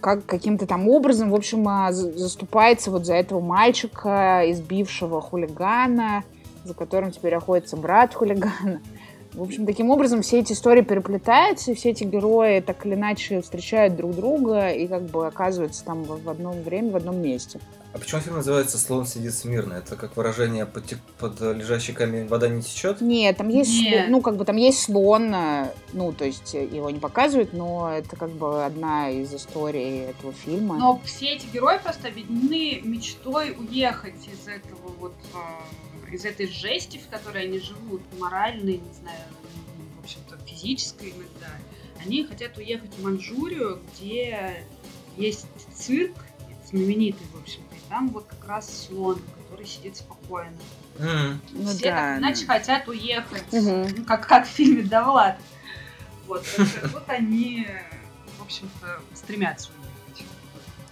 каким-то там образом, в общем, заступается вот за этого мальчика, избившего хулигана, за которым теперь охотится брат хулигана. В общем, таким образом все эти истории переплетаются, и все эти герои так или иначе встречают друг друга и как бы оказываются там в одно время, в одном месте. А почему фильм называется «Слон сидит смирно»? Это как выражение «под лежащий камень вода не течет»? Нет, там есть, ну, как бы там есть слон, ну, то есть его не показывают, но это как бы одна из историй этого фильма. Но все эти герои просто объединены мечтой уехать из этого вот... из этой жести, в которой они живут, моральной, не знаю, в общем-то, физической иногда, они хотят уехать в Маньчжурию, где есть цирк, знаменитый, в общем-то, и там вот как раз слон, который сидит спокойно. Ну, все да, так иначе хотят уехать, ну, как в фильме «Довлатов». Вот, вот они, в общем-то, стремятся уехать.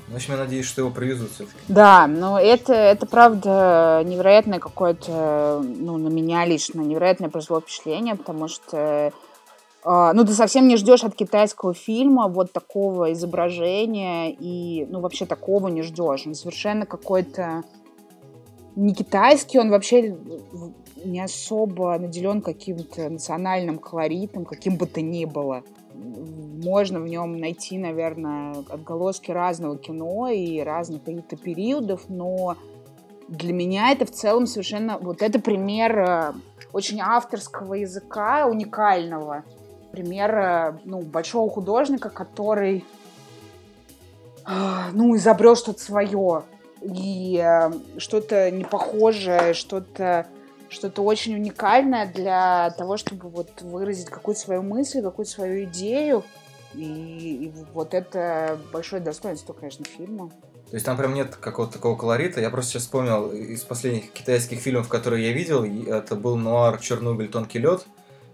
В общем, я надеюсь, что его привезут все-таки. Да, но это правда невероятное какое-то, ну, на меня лично, невероятное произвело впечатление, потому что ну, ты совсем не ждешь от китайского фильма вот такого изображения и, ну, вообще такого не ждешь. Он совершенно какой-то не китайский, он вообще не особо наделен каким-то национальным колоритом, каким бы то ни было. Можно в нем найти, наверное, отголоски разного кино и разных каких-то периодов, но для меня это в целом совершенно... Вот это пример очень авторского языка, уникального. Пример, ну, большого художника, который, ну, изобрел что-то свое и что-то непохожее, что-то очень уникальное для того, чтобы вот выразить какую-то свою мысль, какую-то свою идею. И вот это большое достоинство, конечно, фильма. То есть там прям нет какого-то такого колорита. Я просто сейчас вспомнил из последних китайских фильмов, которые я видел, это был нуар «Чернобыль. Тонкий лед».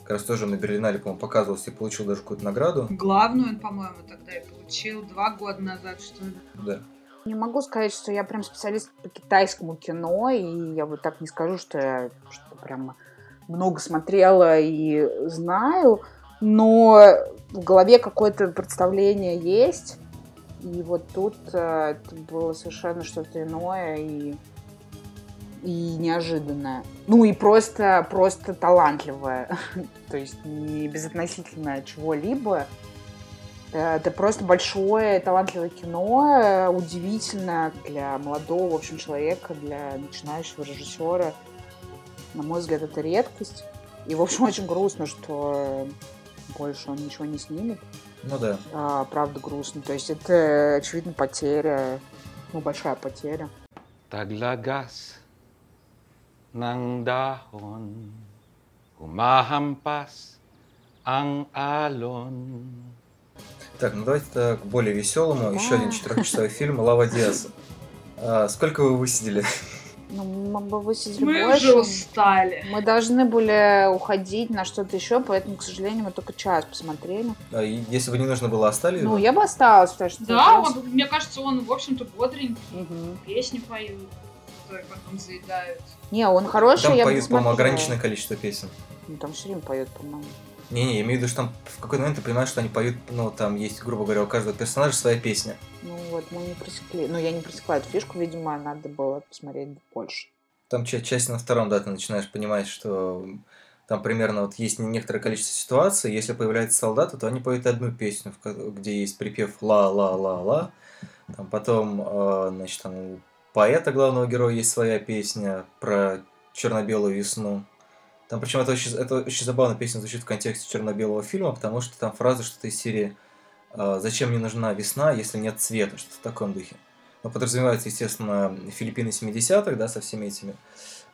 Как раз тоже на Берлинале, по-моему, показывался и получил даже какую-то награду. Главную он, по-моему, тогда и получил 2 года назад, что ли. Да. Не могу сказать, что я прям специалист по китайскому кино, и я вот так не скажу, что я что-то прям много смотрела и знаю, но в голове какое-то представление есть, и вот тут это было совершенно что-то иное, и неожиданное. Ну и просто талантливое. То есть не безотносительно чего-либо. Это просто большое талантливое кино, удивительно для молодого, в общем, человека, для начинающего режиссера. На мой взгляд, это редкость. И, в общем, очень грустно, что больше он ничего не снимет. Ну да. Правда, грустно. То есть это, очевидно, потеря, ну, большая потеря. Таглагас. Nang dahon humahampas ang alon. Так, ну давайте так, к более веселому. Да. Еще один 4-часовой фильм «Лава Диаса». Сколько вы высидели? Ну, мы бы высидели больше. Мы уже устали. Мы должны были уходить на что-то еще, поэтому, к сожалению, мы только час посмотрели. А если бы не нужно было, остались бы? Ну, я бы осталась, потому что... Да, он, мне кажется, он, в общем-то, бодренький. Угу. Песни поют, которые потом заедают. Не, он хороший, там я поют, по-моему, ограниченное количество песен. Ну, там все время поют, по-моему. Не-не, я имею в виду, что там в какой-то момент ты понимаешь, что они поют, ну, там есть, грубо говоря, у каждого персонажа своя песня. Ну, вот, мы не пресекли. Ну, я не пресекла эту фишку, видимо, надо было посмотреть больше. Там часть на втором, да, ты начинаешь понимать, что там примерно вот есть некоторое количество ситуаций, если появляются солдаты, то они поют одну песню, где есть припев «ла-ла-ла-ла». Там потом, значит, там... Поэта главного героя есть своя песня про черно-белую весну. Там, причем, это очень забавная песня звучит в контексте черно-белого фильма, потому что там фраза что-то из серии «Зачем мне нужна весна, если нет цвета?» Что-то в таком духе. Но подразумевается, естественно, Филиппины 70-х, да, со всеми этими,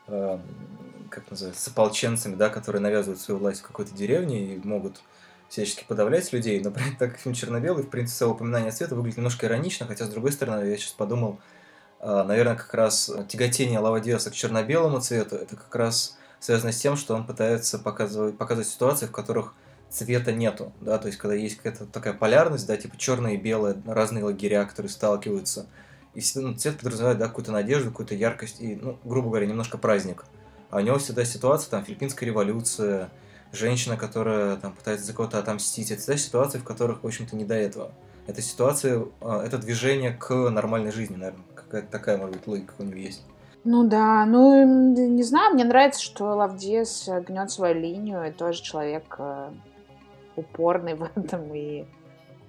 как называется, с ополченцами, да, которые навязывают свою власть в какой-то деревне и могут всячески подавлять людей. Но, так как фильм черно-белый, в принципе, целое упоминание цвета выглядит немножко иронично, хотя, с другой стороны, я сейчас подумал, наверное, как раз тяготение Лава Диаса к черно-белому цвету, это как раз связано с тем, что он пытается показывать ситуации, в которых цвета нету, да, то есть когда есть какая-то такая полярность, да, типа черное и белое, разные лагеря, которые сталкиваются, и ну, цвет подразумевает, да, какую-то надежду, какую-то яркость и, ну, грубо говоря, немножко праздник. А у него всегда ситуация, там, филиппинская революция, женщина, которая там пытается за кого-то отомстить, это всегда ситуации, в которых, в общем-то, не до этого. Это ситуация, это движение к нормальной жизни, наверное. Какая-то такая, может быть, логика у него есть. Ну да, ну не знаю, мне нравится, что Лав Диас гнет свою линию, и тоже человек упорный в этом, и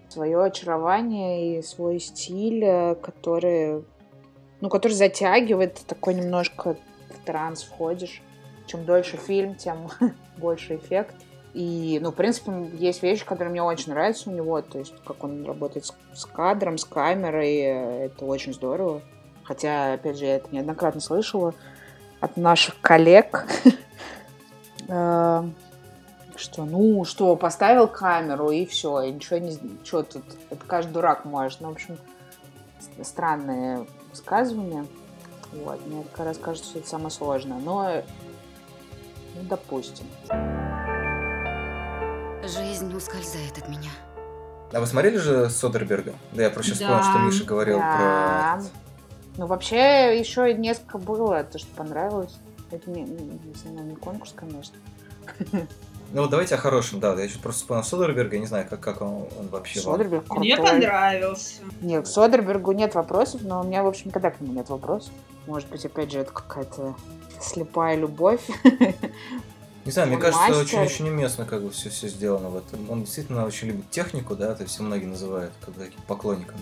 свое очарование, и свой стиль, который затягивает, такой немножко в транс входишь. Чем дольше фильм, тем больше эффект. И, ну, в принципе, есть вещи, которые мне очень нравятся у него, то есть, как он работает с кадром, с камерой, это очень здорово. Хотя, опять же, я это неоднократно слышала, от наших коллег. Что, поставил камеру, и все, и ничего не... Что тут? Это каждый дурак может. Ну, в общем, странные высказывания. Вот, мне как раз кажется, что это самое сложное. Но, ну, допустим. Жизнь ускользает от меня. А вы смотрели же Содерберга? Да, я просто вспомнил, что Миша говорил про... Ну, вообще, еще несколько было, то, что понравилось. Это не конкурс, конечно. Ну, давайте о хорошем, да. Я чуть просто вспомнил Содерберга, я не знаю, как он вообще... Содерберг крутой. Мне понравился. Нет, к Содербергу нет вопросов, но у меня, в общем, никогда к нему нет вопросов. Может быть, опять же, это какая-то слепая любовь. Не знаю, мне кажется, очень уместно как бы все сделано в этом. Он действительно очень любит технику, да, это все многие называют как бы таким поклонником.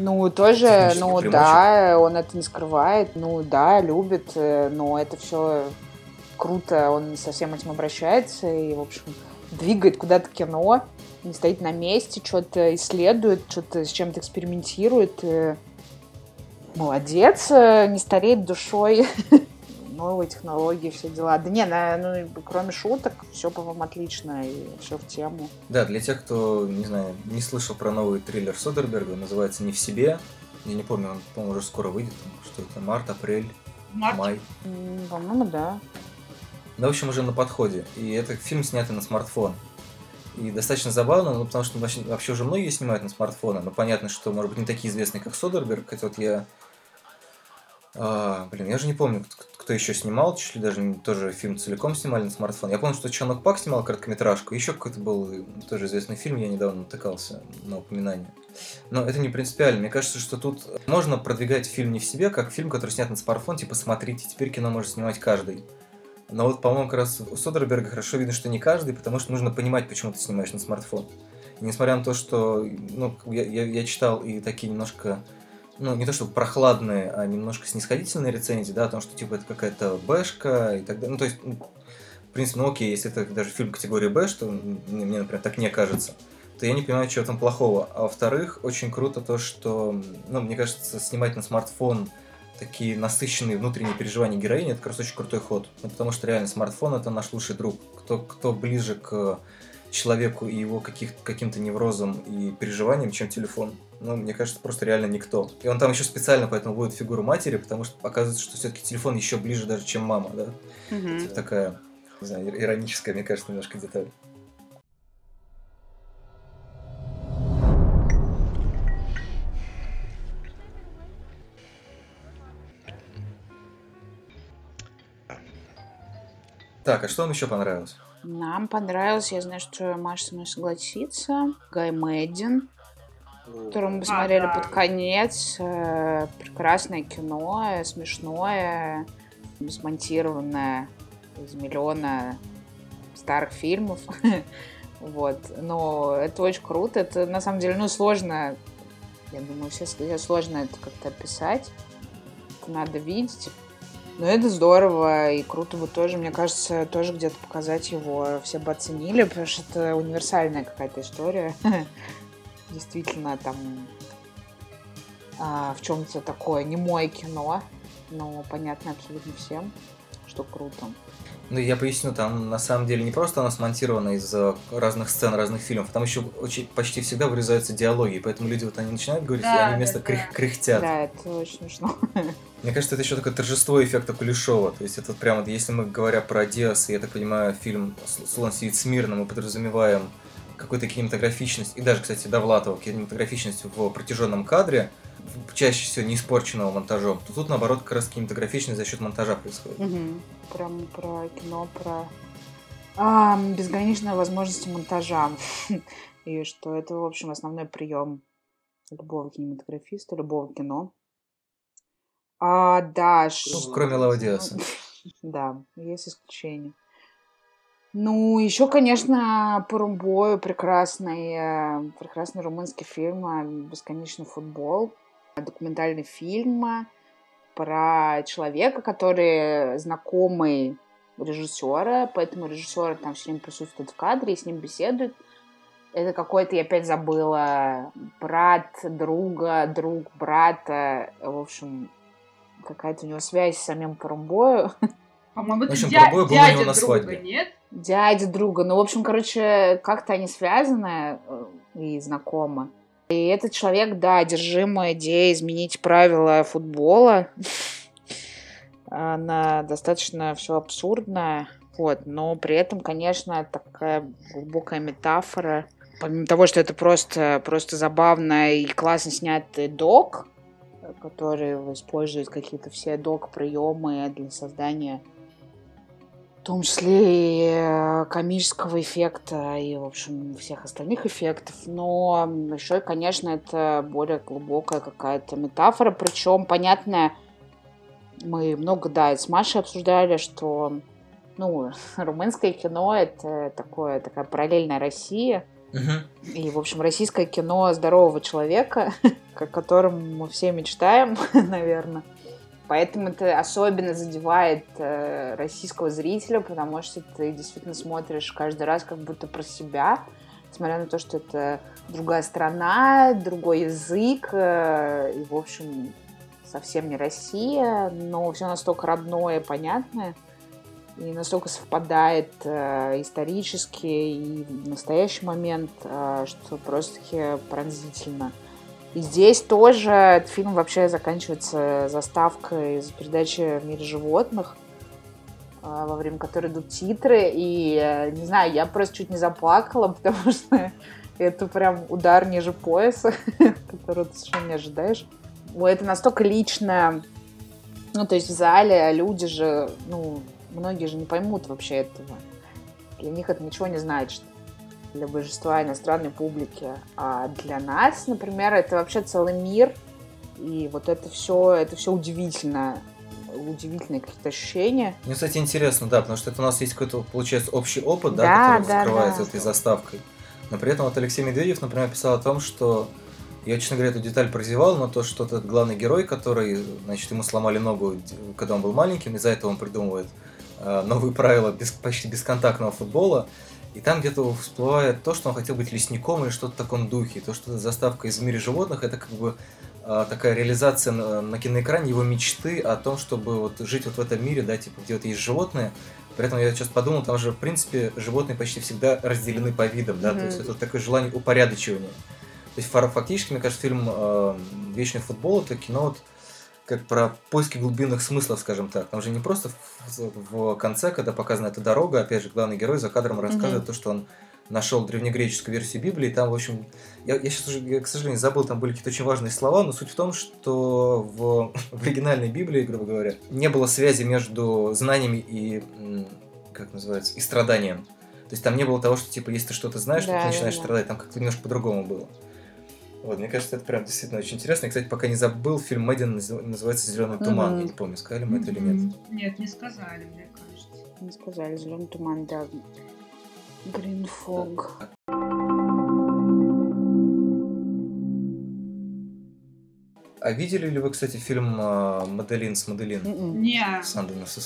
Ну, тоже, ну да, он это не скрывает, ну да, любит, но это все... круто, он со всем этим обращается и, в общем, двигает куда-то кино, не стоит на месте, что-то исследует, что-то с чем-то экспериментирует. Молодец, не стареет душой. Новые технологии, все дела. Да не, кроме шуток, все, по-моему, отлично и все в тему. Да, для тех, кто, не знаю, не слышал про новый триллер Содерберга, называется «Не в себе». Я не помню, он, по-моему, уже скоро выйдет, что это, март, апрель, май. По-моему, да. Да, в общем, уже на подходе. И это фильм, снятый на смартфон. И достаточно забавно, ну, потому что вообще уже многие снимают на смартфоны. Но понятно, что, может быть, не такие известные, как Содерберг. Это вот я... я же не помню, кто еще снимал. Чуть ли даже тоже фильм целиком снимали на смартфон. Я помню, что Чанок Пак снимал короткометражку. Еще какой-то был тоже известный фильм. Я недавно натыкался на упоминание. Но это не принципиально. Мне кажется, что тут можно продвигать фильм «Не в себе», как фильм, который снят на смартфон. Типа, смотрите, теперь кино может снимать каждый. Но вот, по-моему, как раз у Содерберга хорошо видно, что не каждый, потому что нужно понимать, почему ты снимаешь на смартфон. И несмотря на то, что я читал и такие немножко, не то чтобы прохладные, а немножко снисходительные рецензии, да, о том, что типа это какая-то бэшка и так далее. Ну, то есть, в принципе, окей, если это даже фильм категории Б, что мне, например, так не кажется, то я не понимаю, чего там плохого. А во-вторых, очень круто то, что, мне кажется, снимать на смартфон такие насыщенные внутренние переживания героини, это как раз очень крутой ход. Потому что реально смартфон — это наш лучший друг. Кто ближе к человеку и его каким-то неврозам и переживаниям, чем телефон. Мне кажется, просто реально никто. И он там еще специально поэтому будет фигуру матери, потому что оказывается, что все-таки телефон еще ближе даже, чем мама, да? Mm-hmm. Типа такая, не знаю, ироническая, мне кажется, немножко деталь. Так, а что вам еще понравилось? Нам понравилось, я знаю, что Маша со мной согласится, Гай Мэддин, который мы посмотрели под конец. Прекрасное кино, смешное, смонтированное из миллиона старых фильмов. Вот. Но это очень круто. Это, на самом деле, сложно. Я думаю, все сложно это как-то описать. Это надо видеть. Но это здорово, и круто бы тоже, мне кажется, тоже где-то показать его. Все бы оценили, потому что это универсальная какая-то история. Действительно, там в чем-то такое немое кино, но понятно абсолютно всем, что круто. Я поясню, там на самом деле не просто она смонтирована из разных сцен, разных фильмов, там еще почти всегда вырезаются диалоги, поэтому люди они начинают говорить, и они вместо кряхтят. Да, это очень смешно. Мне кажется, это еще такое торжество эффекта Кулешова, то есть это прямо, если мы говоря про Диаса, я так понимаю, фильм «Слон сидит смирно», мы подразумеваем какую-то кинематографичность, и даже, кстати, Довлатова, кинематографичность в протяженном кадре, чаще всего не испорченного монтажом, то тут, наоборот, как раз кинематографичность за счет монтажа происходит. Угу. Прям про кино, про безграничные возможности монтажа. И что это, в общем, основной прием любого кинематографиста, любого кино. Да, кроме Лава Диаса. Да, есть исключения. Еще, конечно, Порумбою, прекрасный румынский фильм «Бесконечный футбол», документальный фильм про человека, который знакомый режиссера, поэтому режиссер там все время присутствует в кадре и с ним беседует. Это какой-то, я опять забыла, брат друга, друг брата, в общем, какая-то у него связь с самим Порумбою. По-моему, это дядя друга, нет? Дядя друга. Ну, в общем, короче, как-то они связаны и знакомы. И этот человек, да, одержимый идеей изменить правила футбола. Она достаточно все абсурдная. Вот. Но при этом, конечно, такая глубокая метафора. Помимо того, что это просто забавно и классно снятый док, который использует какие-то все док-приемы для создания, в том числе и комического эффекта, и, в общем, всех остальных эффектов. Но еще, конечно, это более глубокая какая-то метафора. Причем, понятно, мы много, да, и с Машей обсуждали, что, ну, румынское кино — это такая параллельная Россия. Угу. И, в общем, российское кино здорового человека, о котором мы все мечтаем, наверное. Поэтому это особенно задевает российского зрителя, потому что ты действительно смотришь каждый раз как будто про себя, несмотря на то, что это другая страна, другой язык, и, в общем, совсем не Россия, но все настолько родное, понятное. И настолько совпадает исторически и в настоящий момент, что просто-таки пронзительно. И здесь тоже этот фильм вообще заканчивается заставкой из передачи «В мире животных», во время которой идут титры. И, не знаю, я просто чуть не заплакала, потому что это прям удар ниже пояса, которого ты совершенно не ожидаешь. Это настолько лично. Ну, то есть в зале люди же, ну... Многие же не поймут вообще этого. Для них это ничего не значит. Для большинства иностранной публики. А для нас, например, это вообще целый мир. И вот это все удивительно. Удивительные какие-то ощущения. Мне, кстати, интересно, да, потому что это у нас есть какой-то, получается, общий опыт, да, который раскрывается этой заставкой. Но при этом вот Алексей Медведев, например, писал о том, что... Я, честно говоря, эту деталь прозевал, но то, что этот главный герой, который, значит, ему сломали ногу, когда он был маленьким, из-за этого он придумывает новые правила почти бесконтактного футбола, и там где-то всплывает то, что он хотел быть лесником или что-то в таком духе, то, что заставка из «В мире животных» — это как бы такая реализация на киноэкране его мечты о том, чтобы вот жить вот в этом мире, да, типа, где вот есть животные. При этом я сейчас подумал, там же, в принципе, животные почти всегда разделены по видам, да, то есть это вот такое желание упорядочивания. То есть фактически, мне кажется, фильм «Вечный футбол» — это кино вот, как про поиски глубинных смыслов, скажем так. Там же не просто в конце, когда показана эта дорога, опять же, главный герой за кадром рассказывает то, что он нашел древнегреческую версию Библии. Там, в общем, я сейчас уже, к сожалению, забыл, там были какие-то очень важные слова, но суть в том, что в оригинальной Библии, грубо говоря, не было связи между знаниями и, как называется, и страданием. То есть там не было того, что, типа, если ты что-то знаешь, да, то ты начинаешь страдать. Там как-то немножко по-другому было. Вот, мне кажется, это прям действительно очень интересно. И, кстати, пока не забыл, фильм «Мэддин» называется «Зеленый туман». Я не помню, сказали мы это или нет. Нет, не сказали, мне кажется. Не сказали. «Зеленый туман», да. «Green Fog». Да. А видели ли вы, кстати, фильм «Маделин с Маделин»? Нет.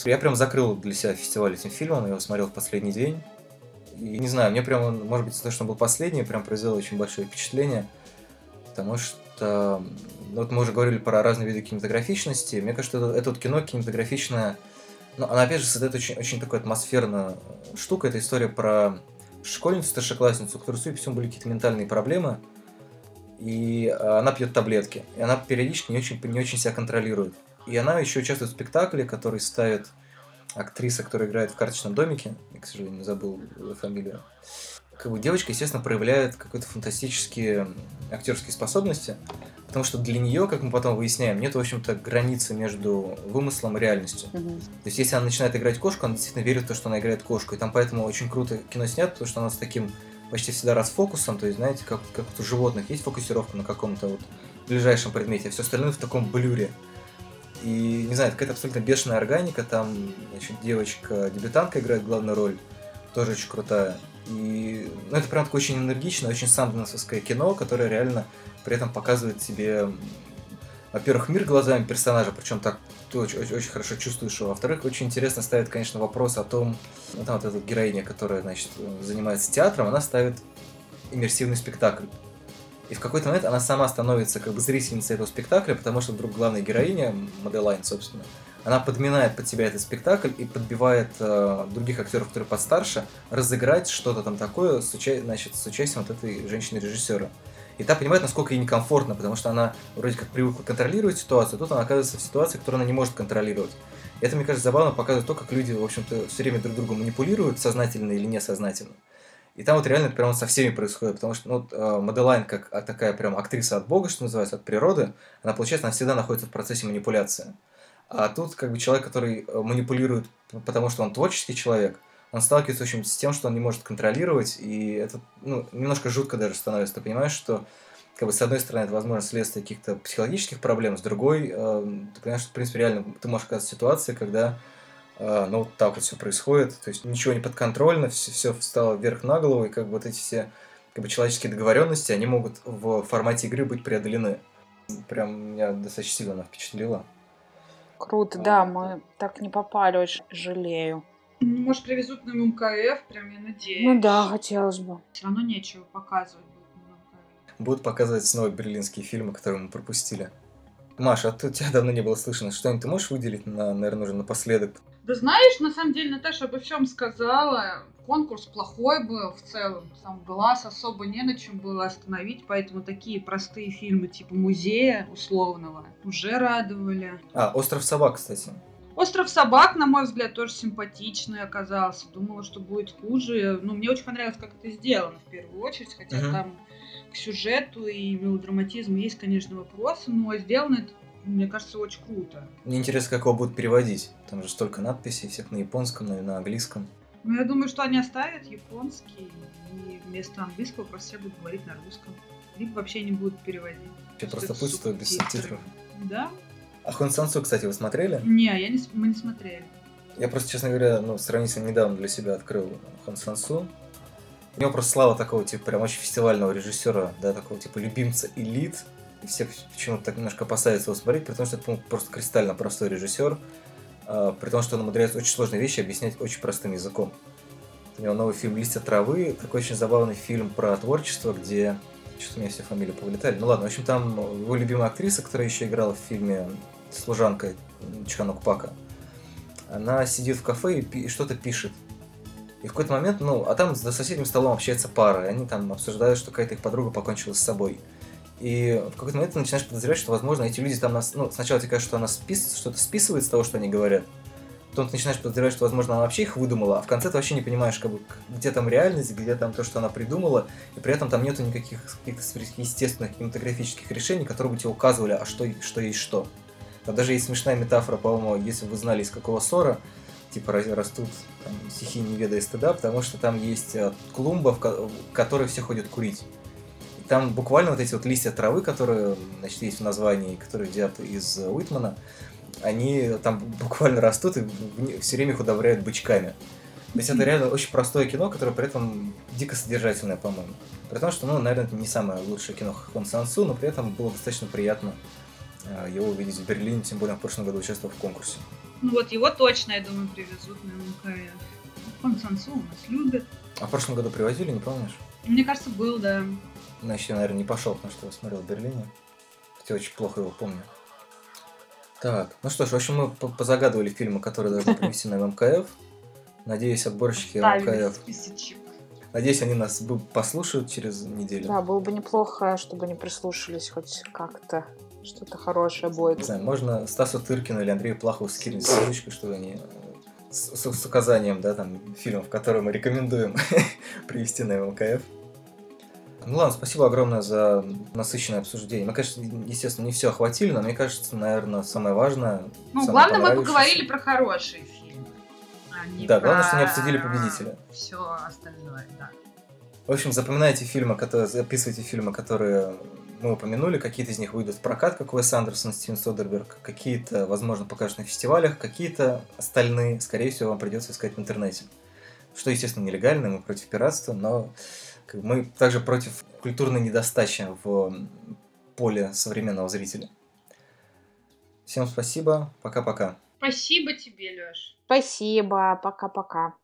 Я прям закрыл для себя фестиваль этим фильмом. Я его смотрел в последний день. И, не знаю, мне прям, может быть, то, что он был последний, прям произвело очень большое впечатление. Потому что, вот мы уже говорили про разные виды кинематографичности. Мне кажется, это вот кино кинематографичное, ну, она опять же создает очень, очень такую атмосферную штуку. Это история про школьницу, старшеклассницу, у которой, судя по всему, были какие-то ментальные проблемы. И она пьет таблетки. И она периодически не очень себя контролирует. И она еще участвует в спектакле, который ставит актриса, которая играет в «Карточном домике». Я, к сожалению, забыл фамилию. Как бы девочка, естественно, проявляет какие-то фантастические актерские способности, потому что для нее, как мы потом выясняем, нет, в общем-то, границы между вымыслом и реальностью. То есть, если она начинает играть кошку, она действительно верит в то, что она играет кошку. И там поэтому очень круто кино снято, потому что она с таким почти всегда расфокусом, то есть, знаете, как у животных есть фокусировка на каком-то вот ближайшем предмете, а все остальное в таком блюре. И, не знаю, какая-то абсолютно бешеная органика, там, значит, девочка-дебютантка играет главную роль, тоже очень крутая. И это прям такое очень энергичное, очень санденсовское кино, которое реально при этом показывает тебе, во-первых, мир глазами персонажа, причем так ты очень хорошо чувствуешь его. Во-вторых, очень интересно ставит, конечно, вопрос о том, ну, там вот эта героиня, которая, значит, занимается театром, она ставит иммерсивный спектакль. И в какой-то момент она сама становится как бы зрительницей этого спектакля, потому что вдруг главная героиня, Мадэлайн, собственно, она подминает под себя этот спектакль и подбивает других актеров, которые постарше, разыграть что-то там такое с участием вот этой женщины-режиссера. И та понимает, насколько ей некомфортно, потому что она вроде как привыкла контролировать ситуацию, а тут она оказывается в ситуации, которую она не может контролировать. И это, мне кажется, забавно показывает то, как люди, в общем-то, все время друг другу манипулируют, сознательно или несознательно. И там вот реально это прямо со всеми происходит, потому что Мадэлайн, как такая прям актриса от бога, что называется, от природы, она, получается, она всегда находится в процессе манипуляции. А тут как бы человек, который манипулирует, потому что он творческий человек, он сталкивается, в общем, с тем, что он не может контролировать, и это, ну, немножко жутко даже становится. Ты понимаешь, что, как бы, с одной стороны, это, возможно, следствие каких-то психологических проблем, с другой, ты понимаешь, что, в принципе, реально ты можешь оказаться в ситуации, когда... Ну, вот так вот все происходит, то есть ничего не подконтрольно, все встало вверх на голову, и как бы вот эти все как бы, человеческие договоренности, они могут в формате игры быть преодолены. Прям меня достаточно сильно она впечатлила. Круто, да, мы так не попали, очень жалею. Может, привезут на ММКФ, прям я надеюсь. Ну да, хотелось бы. Все равно нечего показывать будет на ММКФ. Будут показывать снова берлинские фильмы, которые мы пропустили. Маша, а тебя давно не было слышно. Что-нибудь ты можешь выделить, наверное, уже напоследок? Да знаешь, на самом деле Наташа обо всем сказала. Конкурс плохой был в целом. Сам глаз особо не на чем было остановить, поэтому такие простые фильмы типа «Музея» условного уже радовали. А, «Остров собак», кстати. «Остров собак», на мой взгляд, тоже симпатичный оказался. Думала, что будет хуже. Ну, мне очень понравилось, как это сделано в первую очередь, хотя там... к сюжету и мелодраматизму есть, конечно, вопросы, но сделано это, мне кажется, очень круто. Мне интересно, как его будут переводить. Там же столько надписей всех на японском, на английском. Ну, я думаю, что они оставят японский, и вместо английского просто все будут говорить на русском. Либо вообще не будут переводить. Все просто пусть без субтитров. Да. А Хон Сан Су, кстати, вы смотрели? Не, мы не смотрели. Я просто, честно говоря, сравнительно недавно для себя открыл Хон Сан Су. У него просто слава такого, типа, прям очень фестивального режиссера, да, такого, типа, любимца элит. И все почему-то так немножко опасаются его смотреть, при том, что это, по-моему, просто кристально простой режиссер, при том, что он умудряется очень сложные вещи объяснять очень простым языком. У него новый фильм «Листья травы», такой очень забавный фильм про творчество, где... Что-то у меня все фамилии повылетали. Ну ладно, в общем, там его любимая актриса, которая еще играла в фильме «Служанка» Чханук Пака, она сидит в кафе и что-то пишет. И в какой-то момент, а там за соседним столом общается пара, и они там обсуждают, что какая-то их подруга покончила с собой. И в какой-то момент ты начинаешь подозревать, что, возможно, эти люди там... Сначала тебе кажется, что она что-то списывает с того, что они говорят. Потом ты начинаешь подозревать, что, возможно, она вообще их выдумала, а в конце ты вообще не понимаешь, как бы, где там реальность, где там то, что она придумала, и при этом там нету никаких каких-то естественных кинематографических решений, которые бы тебе указывали, а что есть что. Там даже есть смешная метафора, по-моему, если бы вы знали, из какого ссора, типа растут там, стихи не ведая стыда, потому что там есть клумба, в которой все ходят курить. И там буквально вот эти вот листья травы, которые, значит, есть в названии, которые взят из Уитмана, они там буквально растут и все время их удобряют бычками. То есть это реально очень простое кино, которое при этом дико содержательное, по-моему. При том, что, наверное, это не самое лучшее кино Хон Сан Су, но при этом было достаточно приятно его увидеть в Берлине, тем более он в прошлом году участвовал в конкурсе. Его точно, я думаю, привезут на МКФ. Хон Сан Су у нас любят. А в прошлом году привозили, не помнишь? Мне кажется, был, да. Значит, я, наверное, не пошел, потому что я смотрел в Берлине. Хотя очень плохо его помню. Так, в общем, мы позагадывали фильмы, которые должны принести на МКФ. Надеюсь, отборщики МКФ... Надеюсь, они нас послушают через неделю. Да, было бы неплохо, чтобы они прислушались хоть как-то. Что-то хорошее будет. Не знаю, можно Стасу Тыркину или Андрею Плахову скинуть ссылочку, чтобы они с указанием, да, там, фильмов, которые мы рекомендуем привести на МКФ. Ну ладно, спасибо огромное за насыщенное обсуждение. Мы, конечно, естественно, не все охватили, но мне кажется, наверное, самое важное... главное, мы поговорили про хорошие фильмы, а не про... Да, главное, что не обсудили победителя. Все остальное, да. В общем, записывайте фильмы, которые... мы упомянули, какие-то из них выйдут в прокат, как Уэс Андерсон, Стивен Содерберг, какие-то, возможно, покажут на фестивалях, какие-то остальные, скорее всего, вам придется искать в интернете. Что, естественно, нелегально, мы против пиратства, но мы также против культурной недостачи в поле современного зрителя. Всем спасибо, пока-пока. Спасибо тебе, Лёш. Спасибо, пока-пока.